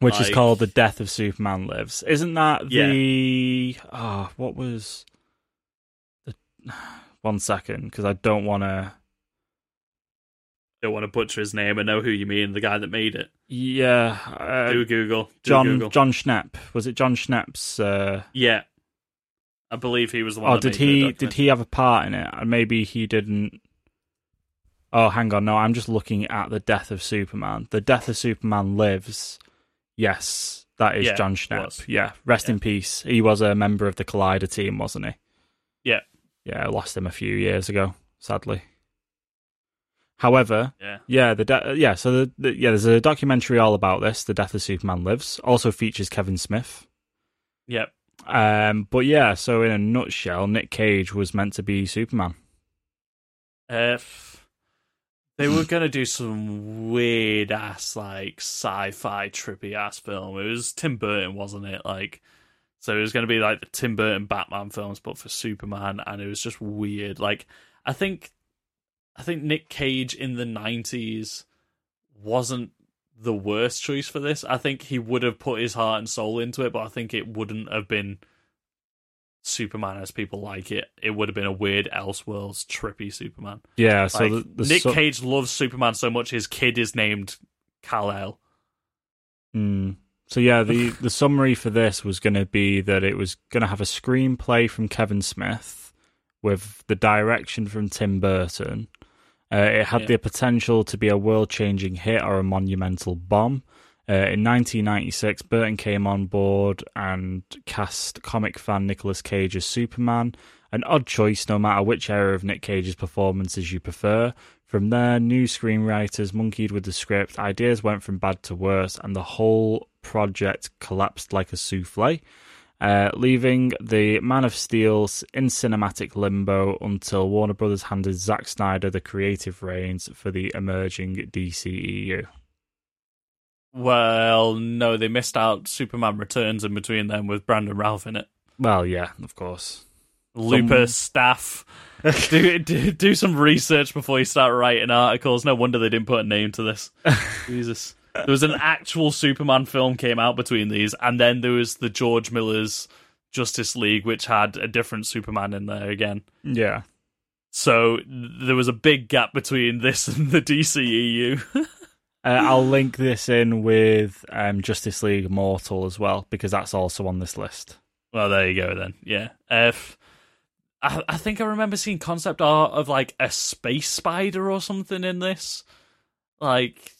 which like, is called "The Death of Superman Lives." Isn't that the? Yeah. Oh, what was? The, one second, because I don't want to. Don't want to butcher his name. I know who you mean. The guy that made it. Yeah. Uh, do Google. Do John Google. John Schnapp. Was it John Schnapp's? Uh... Yeah, I believe he was the one. Oh, that did made he? The did he have a part in it? And maybe he didn't. Oh, hang on. No, I'm just looking at The Death of Superman. The Death of Superman Lives. Yes, that is yeah, John Schnapp. Yeah. Rest yeah. in peace. He was a member of the Collider team, wasn't he? Yeah. Yeah. I lost him a few years ago, sadly. However, yeah, yeah, the de- yeah, so the, the, yeah, there's a documentary all about this. The Death of Superman Lives also features Kevin Smith. Yep. Um, but yeah, so in a nutshell, Nick Cage was meant to be Superman. Uh, they were gonna do some weird ass like sci-fi trippy ass film. It was Tim Burton, wasn't it? Like, so it was gonna be like the Tim Burton Batman films, but for Superman, and it was just weird. Like, I think. I think Nick Cage in the nineties wasn't the worst choice for this. I think he would have put his heart and soul into it, but I think it wouldn't have been Superman as people like it. It would have been a weird Elseworlds trippy Superman. Yeah, so like, the, the Nick so- Cage loves Superman so much his kid is named Kal-El. Mm. So yeah, the, the summary for this was going to be that it was going to have a screenplay from Kevin Smith with the direction from Tim Burton. Uh, it had yeah. the potential to be a world-changing hit or a monumental bomb. Uh, in nineteen ninety-six, Burton came on board and cast comic fan Nicolas Cage as Superman, an odd choice no matter which era of Nick Cage's performances you prefer. From there, new screenwriters monkeyed with the script, ideas went from bad to worse, and the whole project collapsed like a souffle, uh, leaving the Man of Steel in cinematic limbo until Warner Brothers handed Zack Snyder the creative reins for the emerging D C E U. Well, no, they missed out Superman Returns in between them with Brandon Routh in it. Well, yeah, of course. Looper Some... staff. do, do do some research before you start writing articles. No wonder they didn't put a name to this. Jesus. There was an actual Superman film came out between these, and then there was the George Miller's Justice League, which had a different Superman in there again. Yeah. So there was a big gap between this and the D C E U. uh, I'll link this in with um, Justice League Immortal as well, because that's also on this list. Well, there you go then. Yeah. Uh, I, I think I remember seeing concept art of like a space spider or something in this. Like,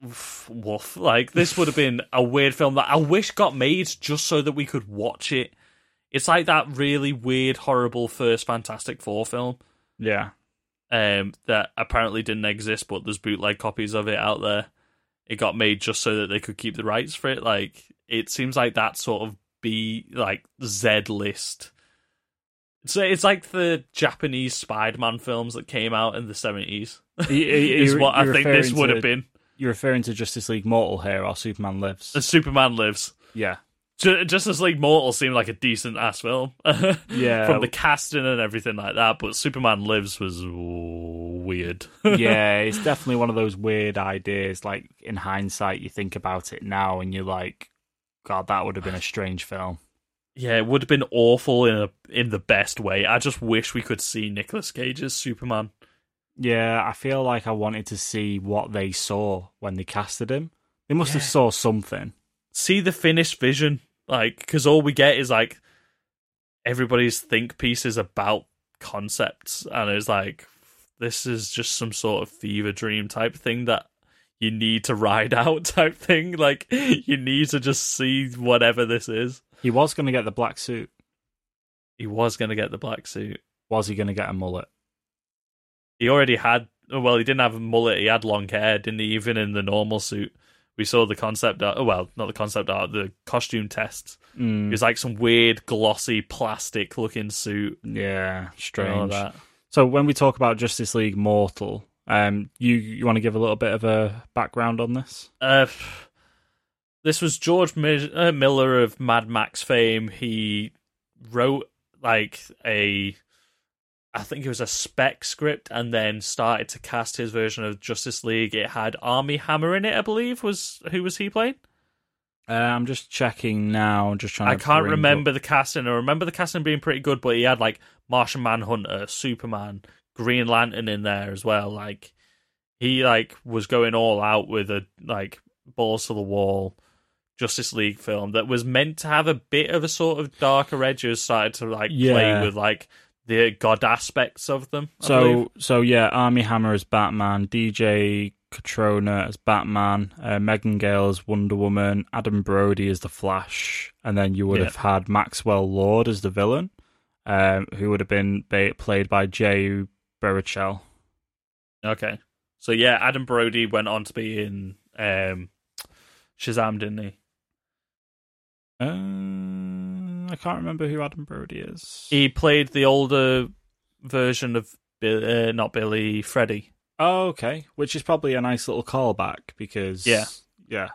woof. Like, this would have been a weird film that I wish got made just so that we could watch it. It's like that really weird, horrible first Fantastic Four film. Yeah. Um, that apparently didn't exist, but there's bootleg copies of it out there. It got made just so that they could keep the rights for it. Like, it seems like that sort of B, like, Z-list. So it's like the Japanese Spider-Man films that came out in the seventies. You, you, is what I think this would to, have been. You're referring to Justice League Mortal here, or Superman Lives? Superman Lives. Yeah. Justice League Mortal seemed like a decent ass film. Yeah. From the casting and everything like that, but Superman Lives was weird. Yeah, it's definitely one of those weird ideas. Like, in hindsight, you think about it now and you're like, God, that would have been a strange film. Yeah, it would have been awful in a, in the best way. I just wish we could see Nicolas Cage's Superman. Yeah, I feel like I wanted to see what they saw when they casted him. They must yeah. have saw something. See the finished Vision, like, because all we get is like everybody's think pieces about concepts, and it's like this is just some sort of fever dream type thing that you need to ride out type thing. Like, you need to just see whatever this is. He was going to get the black suit. He was going to get the black suit. Was he going to get a mullet? He already had. Well, he didn't have a mullet. He had long hair, didn't he? Even in the normal suit. We saw the concept art. Oh, well, not the concept art, the costume tests. Mm. It was like some weird, glossy, plastic looking suit. Yeah, strange. That. So, when we talk about Justice League Mortal, um, you, you want to give a little bit of a background on this? Uh, this was George Mi- uh, Miller of Mad Max fame. He wrote like a. I think it was a spec script, and then started to cast his version of Justice League. It had Armie Hammer in it, I believe. Was who was he playing? Uh, I'm just checking now. I'm just trying. I to can't remember up. the casting. I remember the casting being pretty good, but he had like Martian Manhunter, Superman, Green Lantern in there as well. Like he like was going all out with a like balls to the wall Justice League film that was meant to have a bit of a sort of darker edge. It started to like yeah. play with like. The god aspects of them. I so, believe. so yeah, Armie Hammer as Batman, D J Catrona as Batman, uh, Megan Gale as Wonder Woman, Adam Brody as the Flash, and then you would yeah. have had Maxwell Lord as the villain, um, who would have been ba- played by Jay Baruchel. Okay, so yeah, Adam Brody went on to be in um, Shazam, didn't he? Um. I can't remember who Adam Brody is. He played the older version of Bill, uh, not Billy, Freddy. Oh, okay. Which is probably a nice little callback because... Yeah. Yeah.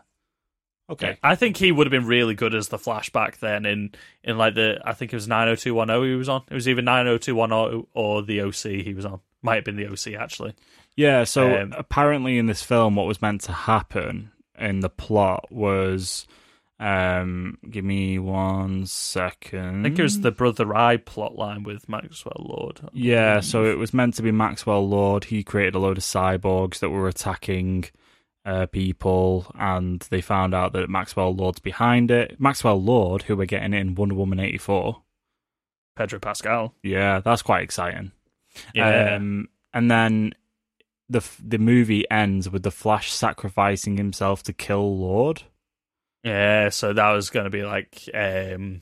Okay. Yeah. I think he would have been really good as the flashback then in, in like the... I think it was nine oh two one oh he was on. It was either nine oh two one oh or the O C he was on. Might have been the O C, actually. Yeah, so um, apparently in this film what was meant to happen in the plot was... Um, give me one second. I think it was the Brother Eye plotline with Maxwell Lord. Yeah, so it was meant to be Maxwell Lord. He created a load of cyborgs that were attacking uh, people, and they found out that Maxwell Lord's behind it. Maxwell Lord, who we're getting in Wonder Woman eighty-four. Pedro Pascal. Yeah, that's quite exciting. Yeah. Um, and then the the movie ends with the Flash sacrificing himself to kill Lord. Yeah, so that was going to be like um,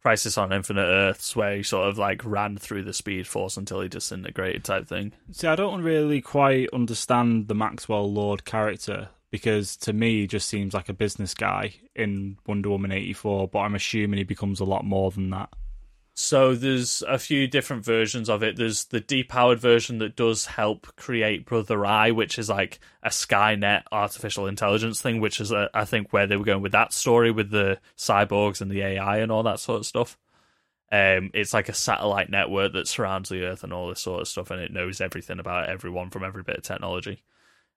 Crisis on Infinite Earths, where he sort of like ran through the Speed Force until he disintegrated type thing. See, I don't really quite understand the Maxwell Lord character, because to me he just seems like a business guy in Wonder Woman eighty-four, but I'm assuming he becomes a lot more than that. So there's a few different versions of it. There's the depowered version that does help create Brother Eye, which is like a Skynet artificial intelligence thing, which is, a, I think, where they were going with that story with the cyborgs and the A I and all that sort of stuff. Um, it's like a satellite network that surrounds the Earth and all this sort of stuff, and it knows everything about everyone from every bit of technology.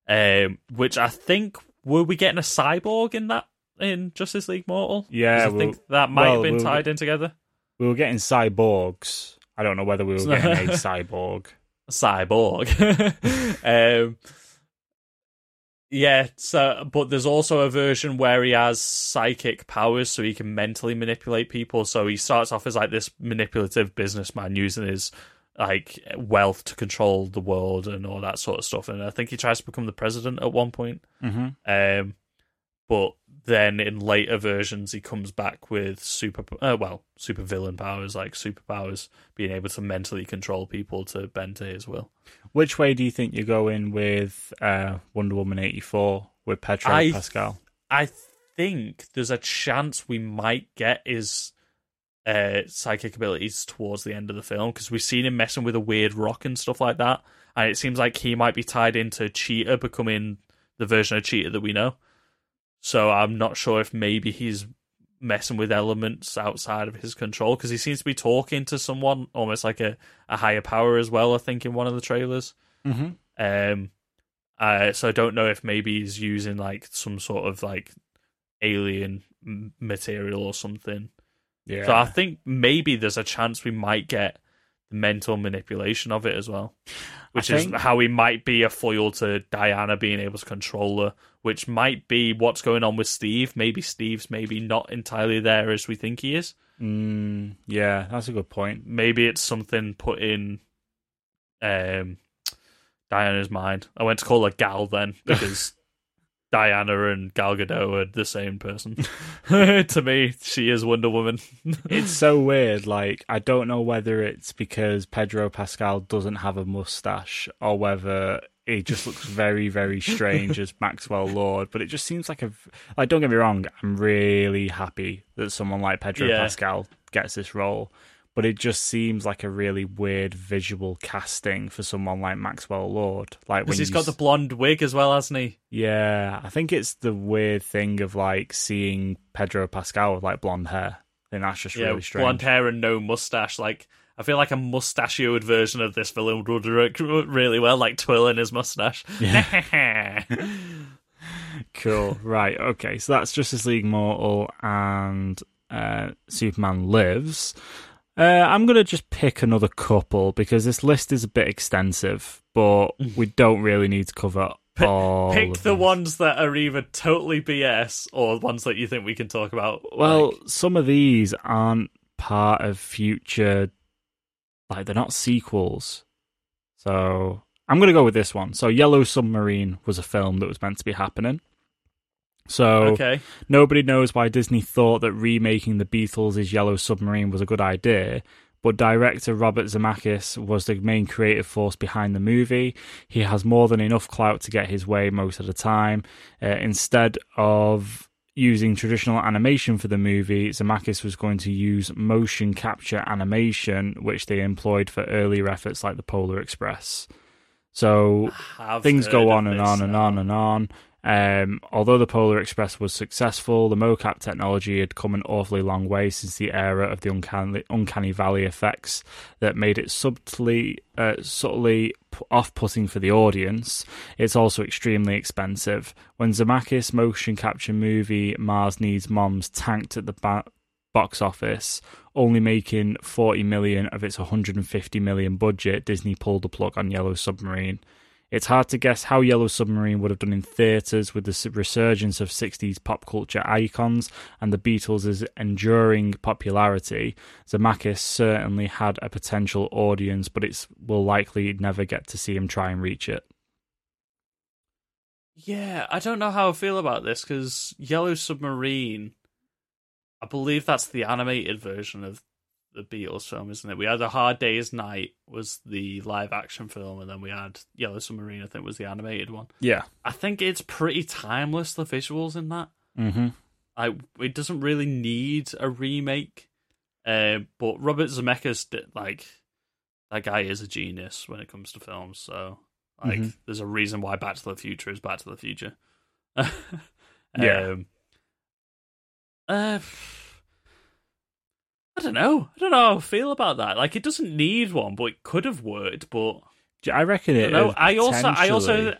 Um, which I think, were we getting a cyborg in that, in Justice League Mortal? Yeah. I we'll, think that might well, have been we'll, tied in together. We were getting cyborgs. I don't know whether we were getting a cyborg. Cyborg. um, Yeah, so, but there's also a version where he has psychic powers, so he can mentally manipulate people. So he starts off as like this manipulative businessman using his like wealth to control the world and all that sort of stuff. And I think he tries to become the president at one point. Mm-hmm. Um, but then in later versions, he comes back with super uh, well super villain powers, like superpowers, being able to mentally control people to bend to his will. Which way do you think you go in with uh, Wonder Woman eighty-four with Pedro I, Pascal? I think there's a chance we might get his uh, psychic abilities towards the end of the film, because we've seen him messing with a weird rock and stuff like that, and it seems like he might be tied into Cheetah becoming the version of Cheetah that we know. So I'm not sure if maybe he's messing with elements outside of his control, because he seems to be talking to someone, almost like a, a higher power as well, I think, in one of the trailers. Mm-hmm. Um, uh, so I don't know if maybe he's using like some sort of like alien material or something. Yeah. So I think maybe there's a chance we might get the mental manipulation of it as well, which I is think... how he might be a foil to Diana being able to control her, which might be what's going on with Steve. Maybe Steve's maybe not entirely there as we think he is. Mm, yeah, that's a good point. Maybe it's something put in um, Diana's mind. I went to call her Gal then, because Diana and Gal Gadot are the same person. To me, she is Wonder Woman. It's so weird. Like, I don't know whether it's because Pedro Pascal doesn't have a mustache or whether... It just looks very, very strange as Maxwell Lord, but it just seems like a... Like, don't get me wrong, I'm really happy that someone like Pedro yeah. Pascal gets this role, but it just seems like a really weird visual casting for someone like Maxwell Lord. Like, because he's you... got the blonde wig as well, hasn't he? Yeah, I think it's the weird thing of, like, seeing Pedro Pascal with, like, blonde hair. I think that's just yeah, really strange. Blonde hair and no mustache, like... I feel like a mustachioed version of this villain would work really well, like twirling his mustache. Yeah. Cool. Right. Okay. So that's Justice League Mortal and uh, Superman Lives. Uh, I'm going to just pick another couple because this list is a bit extensive, but we don't really need to cover P- all. Pick the ones that are either totally B S or ones that you think we can talk about. Well, like... some of these aren't part of future. Like, they're not sequels. So I'm going to go with this one. So Yellow Submarine was a film that was meant to be happening. So okay. Nobody knows why Disney thought that remaking the Beatles' Yellow Submarine was a good idea, but director Robert Zemeckis was the main creative force behind the movie. He has more than enough clout to get his way most of the time. Uh, instead of... using traditional animation for the movie, Zemeckis was going to use motion capture animation, which they employed for earlier efforts like the Polar Express. So things go on and on and on and on. Um, although the Polar Express was successful, the mocap technology had come an awfully long way since the era of the uncanny, uncanny valley effects that made it subtly, uh, subtly off-putting for the audience. It's also extremely expensive. When Zemeckis' motion capture movie Mars Needs Moms tanked at the ba- box office, only making forty million of its one hundred fifty million budget, Disney pulled the plug on Yellow Submarine. It's hard to guess how Yellow Submarine would have done in theatres with the resurgence of sixties pop culture icons and the Beatles' enduring popularity. Zemeckis certainly had a potential audience, but it will likely never get to see him try and reach it. Yeah, I don't know how I feel about this, because Yellow Submarine, I believe that's the animated version of the Beatles film, isn't it? We had A Hard Day's Night was the live action film, and then we had Yellow Submarine, I think, was the animated one. Yeah. I think it's pretty timeless, the visuals in that. Mm-hmm. I, it doesn't really need a remake, uh, but Robert Zemeckis, like, that guy is a genius when it comes to films, so like, mm-hmm. there's a reason why Back to the Future is Back to the Future. um, yeah. Uh... I don't know. I don't know how I feel about that. Like, it doesn't need one, but it could have worked. But I reckon it. No, I also, I also,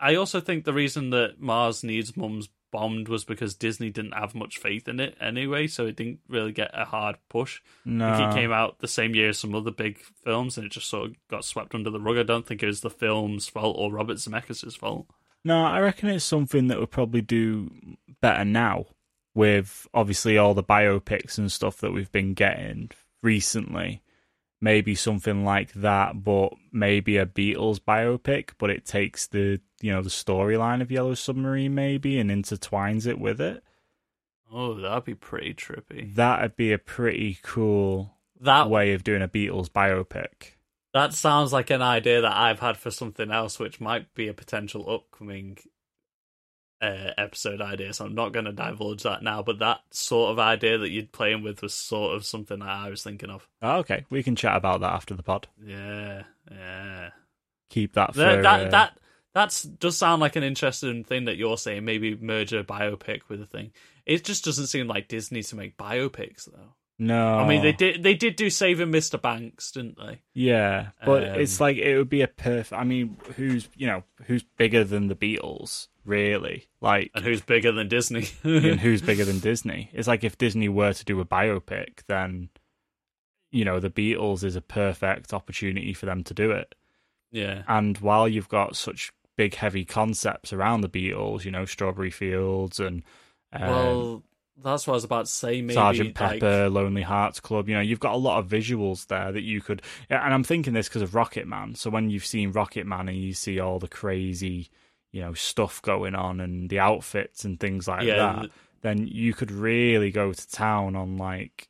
I also think the reason that Mars Needs Mums bombed was because Disney didn't have much faith in it anyway, so it didn't really get a hard push. No, I think it came out the same year as some other big films, and it just sort of got swept under the rug. I don't think it was the film's fault or Robert Zemeckis' fault. No, I reckon it's something that would probably do better now with obviously all the biopics and stuff that we've been getting recently. Maybe something like that, but maybe a Beatles biopic, but it takes the, you know, the storyline of Yellow Submarine maybe and intertwines it with it. Oh, that'd be pretty trippy. That'd be a pretty cool that way of doing a Beatles biopic. That sounds like an idea that I've had for something else, which might be a potential upcoming uh, episode idea, so I'm not going to divulge that now, but that sort of idea that you're playing with was sort of something that I was thinking of. Oh, okay, we can chat about that after the pod. Yeah, yeah. Keep that for... That, that, uh... that that's, does sound like an interesting thing that you're saying, maybe merge a biopic with a thing. It just doesn't seem like Disney to make biopics, though. No, I mean they did. They did do Saving Mister Banks, didn't they? Yeah, but um, it's like it would be a perfect. I mean, who's you know who's bigger than the Beatles, really? Like, and who's bigger than Disney? And who's bigger than Disney? It's like if Disney were to do a biopic, then you know the Beatles is a perfect opportunity for them to do it. Yeah, and while you've got such big, heavy concepts around the Beatles, you know, Strawberry Fields and um, well. That's what I was about to say. Maybe Sergeant Pepper, like... Lonely Hearts Club. You know, you've got a lot of visuals there that you could. And I'm thinking this because of Rocket Man. So when you've seen Rocket Man and you see all the crazy, you know, stuff going on and the outfits and things like yeah, that, th- then you could really go to town on like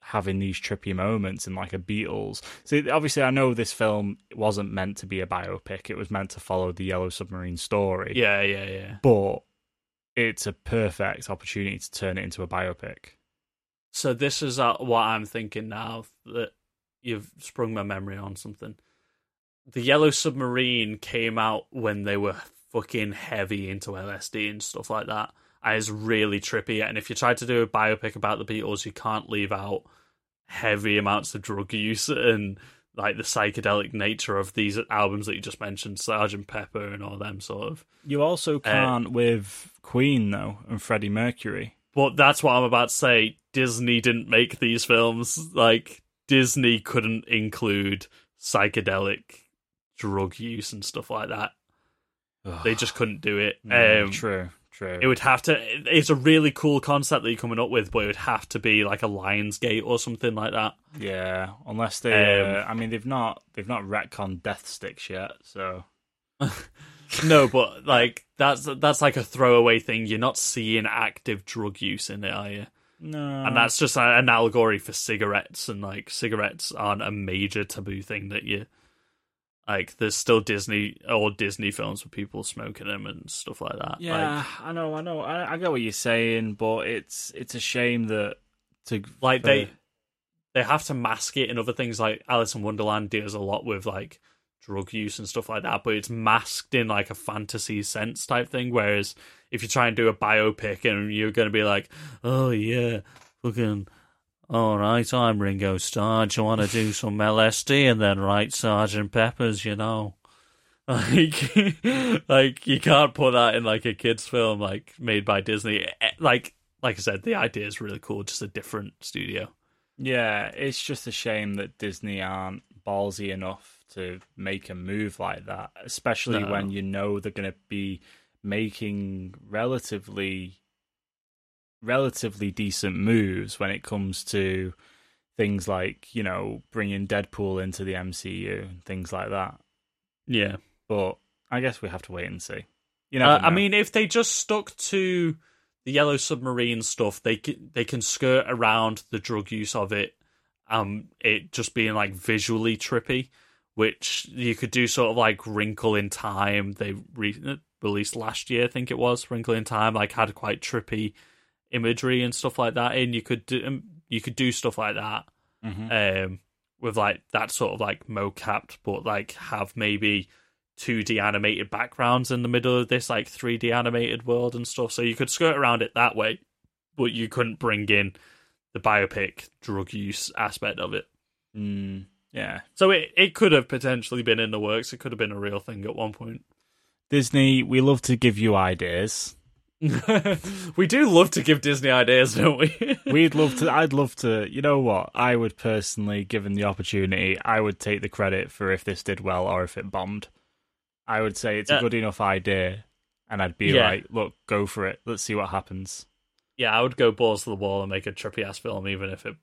having these trippy moments in like a Beatles. So obviously, I know this film wasn't meant to be a biopic. It was meant to follow the Yellow Submarine story. Yeah, yeah, yeah. But it's a perfect opportunity to turn it into a biopic. So this is uh, what I'm thinking now that you've sprung my memory on something. The Yellow Submarine came out when they were fucking heavy into L S D and stuff like that. And it's really trippy. And if you try to do a biopic about the Beatles, you can't leave out heavy amounts of drug use and like the psychedelic nature of these albums that you just mentioned, Sergeant Pepper and all them sort of. You also can't uh, with Queen, though, and Freddie Mercury. But that's what I'm about to say. Disney didn't make these films. Like, Disney couldn't include psychedelic drug use and stuff like that. Ugh. They just couldn't do it. No, um, true, true. It would have to... It's a really cool concept that you're coming up with, but it would have to be like a Lionsgate or something like that. Yeah, unless they... Um, uh, I mean, they've not they've not retconned Death Sticks yet, so... No, but like that's that's like a throwaway thing. You're not seeing active drug use in it, are you? No. And that's just an allegory for cigarettes, and like cigarettes aren't a major taboo thing that you like. There's still Disney or Disney films with people smoking them and stuff like that. Yeah, like, I know, I know, I, I get what you're saying, but it's it's a shame that to like for... they they have to mask it in other things. Like Alice in Wonderland deals a lot with like drug use and stuff like that, but it's masked in like a fantasy sense type thing, whereas if you try and do a biopic and you're going to be like, oh yeah, fucking all right, I'm Ringo Starr, do you want to do some L S D and then write Sergeant Pepper's, you know, like like you can't put that in like a kid's film like made by Disney. Like like I said, the idea is really cool, just a different studio. Yeah, it's just a shame that Disney aren't ballsy enough to make a move like that, especially no. when you know they're going to be making relatively relatively decent moves when it comes to things like, you know, bringing Deadpool into the M C U and things like that. Yeah. But I guess we have to wait and see. You know, uh, I mean, if they just stuck to the Yellow Submarine stuff, they can, they can skirt around the drug use of it, um, it just being like visually trippy, which you could do sort of like Wrinkle in Time. They re- released last year, I think it was, Wrinkle in Time, like had quite trippy imagery and stuff like that. And you could do, you could do stuff like that mm-hmm. um, with like that sort of like mo-capped, but like have maybe two D animated backgrounds in the middle of this like three D animated world and stuff. So you could skirt around it that way, but you couldn't bring in the biopic drug use aspect of it. Mm. Yeah. So it, it could have potentially been in the works. It could have been a real thing at one point. Disney, we love to give you ideas. We do love to give Disney ideas, don't we? We'd love to. I'd love to. You know what? I would personally, given the opportunity, I would take the credit for if this did well or if it bombed. I would say it's yeah. a good enough idea. and I'd be yeah. like, look, go for it. Let's see what happens. Yeah, I would go balls to the wall and make a trippy-ass film, even if it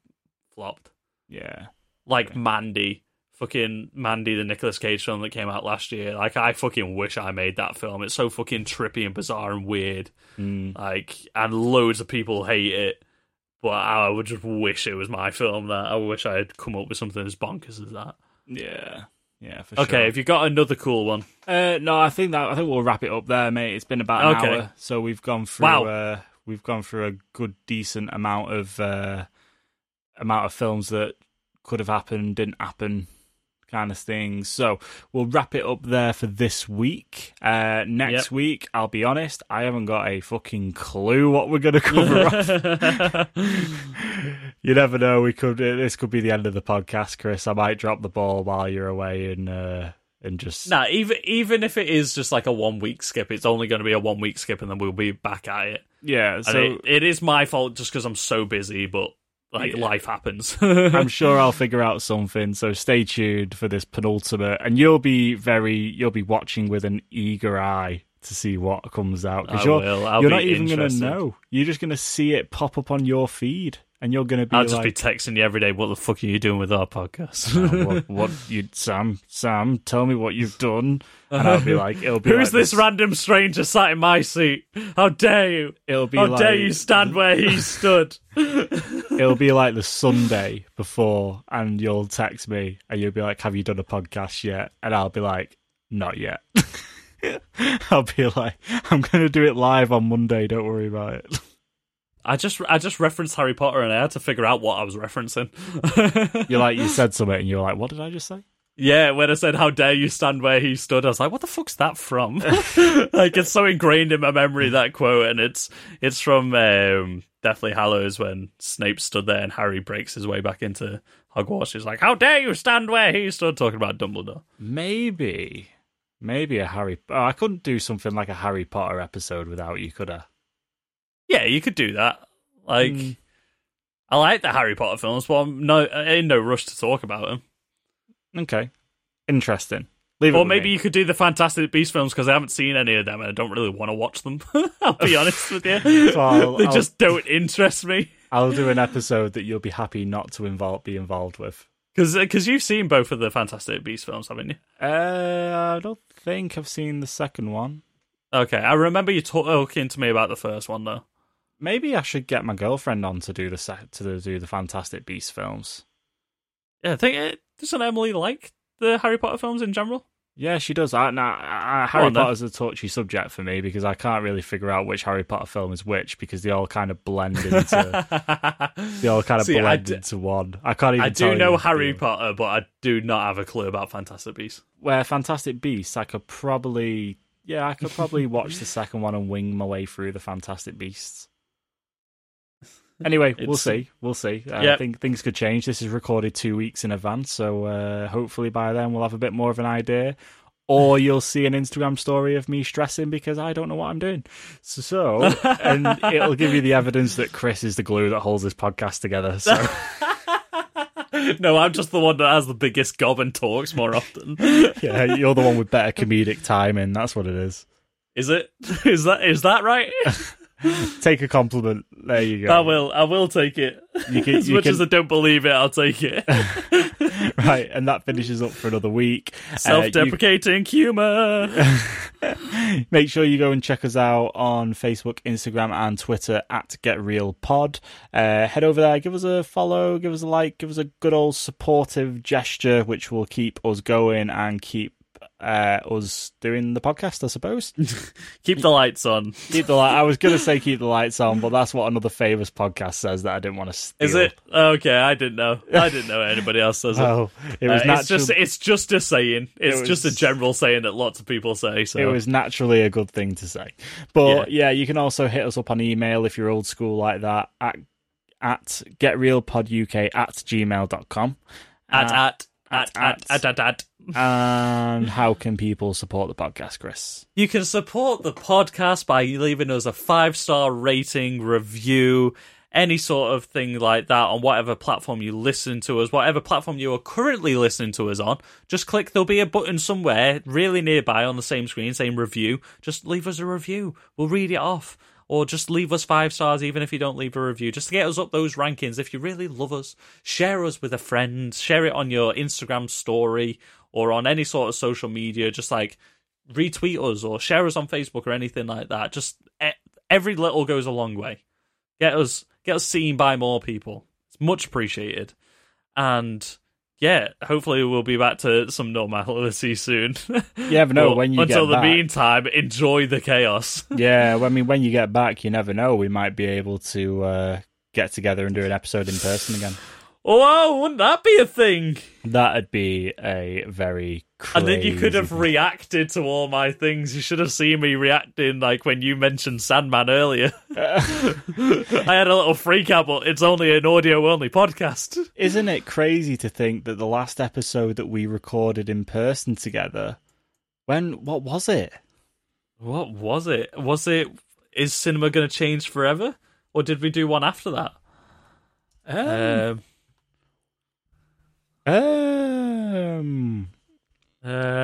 flopped. Yeah. Like yeah. Mandy. Fucking Mandy, the Nicolas Cage film that came out last year. Like, I fucking wish I made that film. It's so fucking trippy and bizarre and weird. Mm. Like, and loads of people hate it. But I would just wish it was my film. That I wish I had come up with something as bonkers as that. Yeah. Yeah, for sure. Okay, have you got another cool one? Uh, no, I think that I think we'll wrap it up there, mate. It's been about an okay. hour, so we've gone through. Wow. Uh, we've gone through a good, decent amount of uh, amount of films that could have happened, didn't happen, kind of things. So we'll wrap it up there for this week. Uh, next yep. week, I'll be honest, I haven't got a fucking clue what we're going to cover up. You never know. We could. This could be the end of the podcast, Chris. I might drop the ball while you're away and uh, and just. Nah, even even if it is just like a one week skip, it's only going to be a one week skip, and then we'll be back at it. Yeah, so it, it is my fault just because I'm so busy, but like yeah. life happens. I'm sure I'll figure out something. So stay tuned for this penultimate, and you'll be very you'll be watching with an eager eye to see what comes out. I you're, will. I'll you're be not even going to know. You're just going to see it pop up on your feed. And you're going to be I'll just like, be texting you every day, what the fuck are you doing with our podcast? No, what, what you, Sam, Sam, tell me what you've done. And I'll be like, it'll be Who's like this, this random stranger sat in my seat? How dare you? It'll be How like, dare you stand where he stood? It'll be like the Sunday before, and you'll text me, and you'll be like, have you done a podcast yet? And I'll be like, not yet. I'll be like, I'm going to do it live on Monday, don't worry about it. I just I just referenced Harry Potter and I had to figure out what I was referencing. You're like, you said something and you're like, what did I just say? Yeah, when I said, how dare you stand where he stood, I was like, what the fuck's that from? Like, it's so ingrained in my memory, that quote, and it's it's from um, Deathly Hallows when Snape stood there and Harry breaks his way back into Hogwarts. He's like, how dare you stand where he stood, talking about Dumbledore. Maybe, maybe a Harry... Oh, I couldn't do something like a Harry Potter episode without you, could I? Yeah, you could do that. Like, mm. I like the Harry Potter films, but I'm no in no rush to talk about them. Okay, interesting. Leave or maybe me. You could do the Fantastic Beasts films because I haven't seen any of them and I don't really want to watch them. I'll be honest with you, so I'll, they I'll, just don't interest me. I'll do an episode that you'll be happy not to involve, be involved with because because you've seen both of the Fantastic Beasts films, haven't you? Uh, I don't think I've seen the second one. Okay, I remember you talking to me about the first one though. Maybe I should get my girlfriend on to do the set, to do the Fantastic Beasts films. Yeah, I think it, doesn't Emily like the Harry Potter films in general? Yeah, she does. I, now, I, Harry on, Potter's then. A touchy subject for me because I can't really figure out which Harry Potter film is which because they all kind of blend into they all kind of See, blend d- into one. I can't even. I do tell know Harry Potter, but I do not have a clue about Fantastic Beasts. Where Fantastic Beasts, I could probably yeah, I could probably watch the second one and wing my way through the Fantastic Beasts. Anyway, it's, we'll see. We'll see. Uh, yep. I think things could change. This is recorded two weeks in advance, so uh, hopefully by then we'll have a bit more of an idea. Or you'll see an Instagram story of me stressing because I don't know what I'm doing. So, so and it'll give you the evidence that Chris is the glue that holds this podcast together. So. No, I'm just the one that has the biggest gob and talks more often. Yeah, you're the one with better comedic timing. That's what it is. Is it? Is that? Is that right? Take a compliment. There you go. I will. I will take it. You can, as you much can... as I don't believe it, I'll take it. Right, and that finishes up for another week. Self-deprecating uh, you... humour. Make sure you go and check us out on Facebook, Instagram, and Twitter at Get Real Pod. Uh, head over there, give us a follow, give us a like, give us a good old supportive gesture, which will keep us going and keep. Uh, us doing the podcast, I suppose. Keep the lights on. Keep the light. I was going to say keep the lights on, but that's what another famous podcast says that I didn't want to steal. Is it? Okay, I didn't know. I didn't know anybody else says oh, it. It was uh, natural... It's just it's just a saying. It's it was... just a general saying that lots of people say. So it was naturally a good thing to say. But yeah, yeah you can also hit us up on email if you're old school like that at at getrealpoduk at gmail dot com at uh, at At, at, at, at, at. And how can people support the podcast, Chris? You can support the podcast by leaving us a five-star rating, review, any sort of thing like that on whatever platform you listen to us, whatever platform you are currently listening to us on, just click, there'll be a button somewhere really nearby on the same screen saying review. Just leave us a review. We'll read it off. Or just leave us five stars, even if you don't leave a review, just to get us up those rankings. If you really love us, share us with a friend, share it on your Instagram story or on any sort of social media. Just like retweet us or share us on Facebook or anything like that. Just every little goes a long way. Get us, get us seen by more people. It's much appreciated. And yeah, hopefully we'll be back to some normality soon. You never know when you get back. Until the meantime, enjoy the chaos. Yeah, I mean, when you get back, you never know. We might be able to uh, get together and do an episode in person again. Oh, wouldn't that be a thing? That'd be a very crazy... And then you could have thing. reacted to all my things. You should have seen me reacting, like, when you mentioned Sandman earlier. Uh, I had a little freak out, but it's only an audio-only podcast. Isn't it crazy to think that the last episode that we recorded in person together, when... What was it? What was it? Was it... Is cinema going to change forever? Or did we do one after that? Um... um Um, um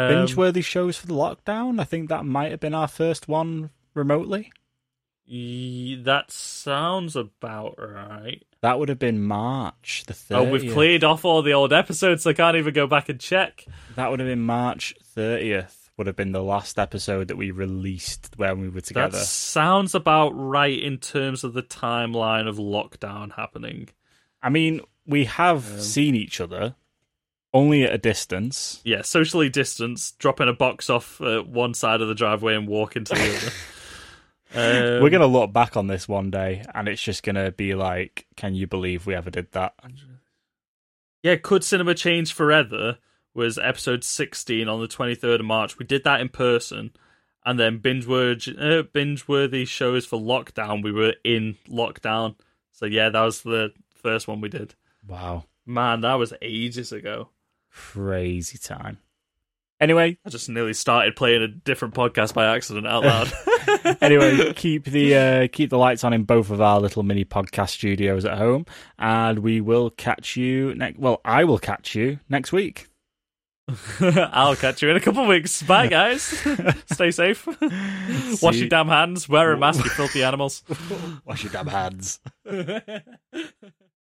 binge-worthy shows for the lockdown. I think that might have been our first one remotely. Y- that sounds about right. That would have been March the thirtieth. Oh, we've cleared off all the old episodes, so I can't even go back and check. That would have been March thirtieth. Would have been the last episode that we released when we were together. That sounds about right in terms of the timeline of lockdown happening. I mean, we have um, seen each other. Only at a distance. Yeah, socially distanced, dropping a box off at one side of the driveway and walking to the other. Um, We're going to look back on this one day, and it's just going to be like, can you believe we ever did that? Yeah, Could Cinema Change Forever was episode sixteen on the twenty-third of March. We did that in person, and then binge-worthy, uh, binge-worthy shows for lockdown. We were in lockdown. So yeah, that was the first one we did. Wow. Man, that was ages ago. Crazy time. Anyway, I just nearly started playing a different podcast by accident out loud. Anyway, keep the uh, keep the lights on in both of our little mini podcast studios at home, and we will catch you next. Well, I will catch you next week. I'll catch you in a couple of weeks. Bye, guys. Stay safe. Wash your damn hands. Wear a mask, you filthy animals. Wash your damn hands.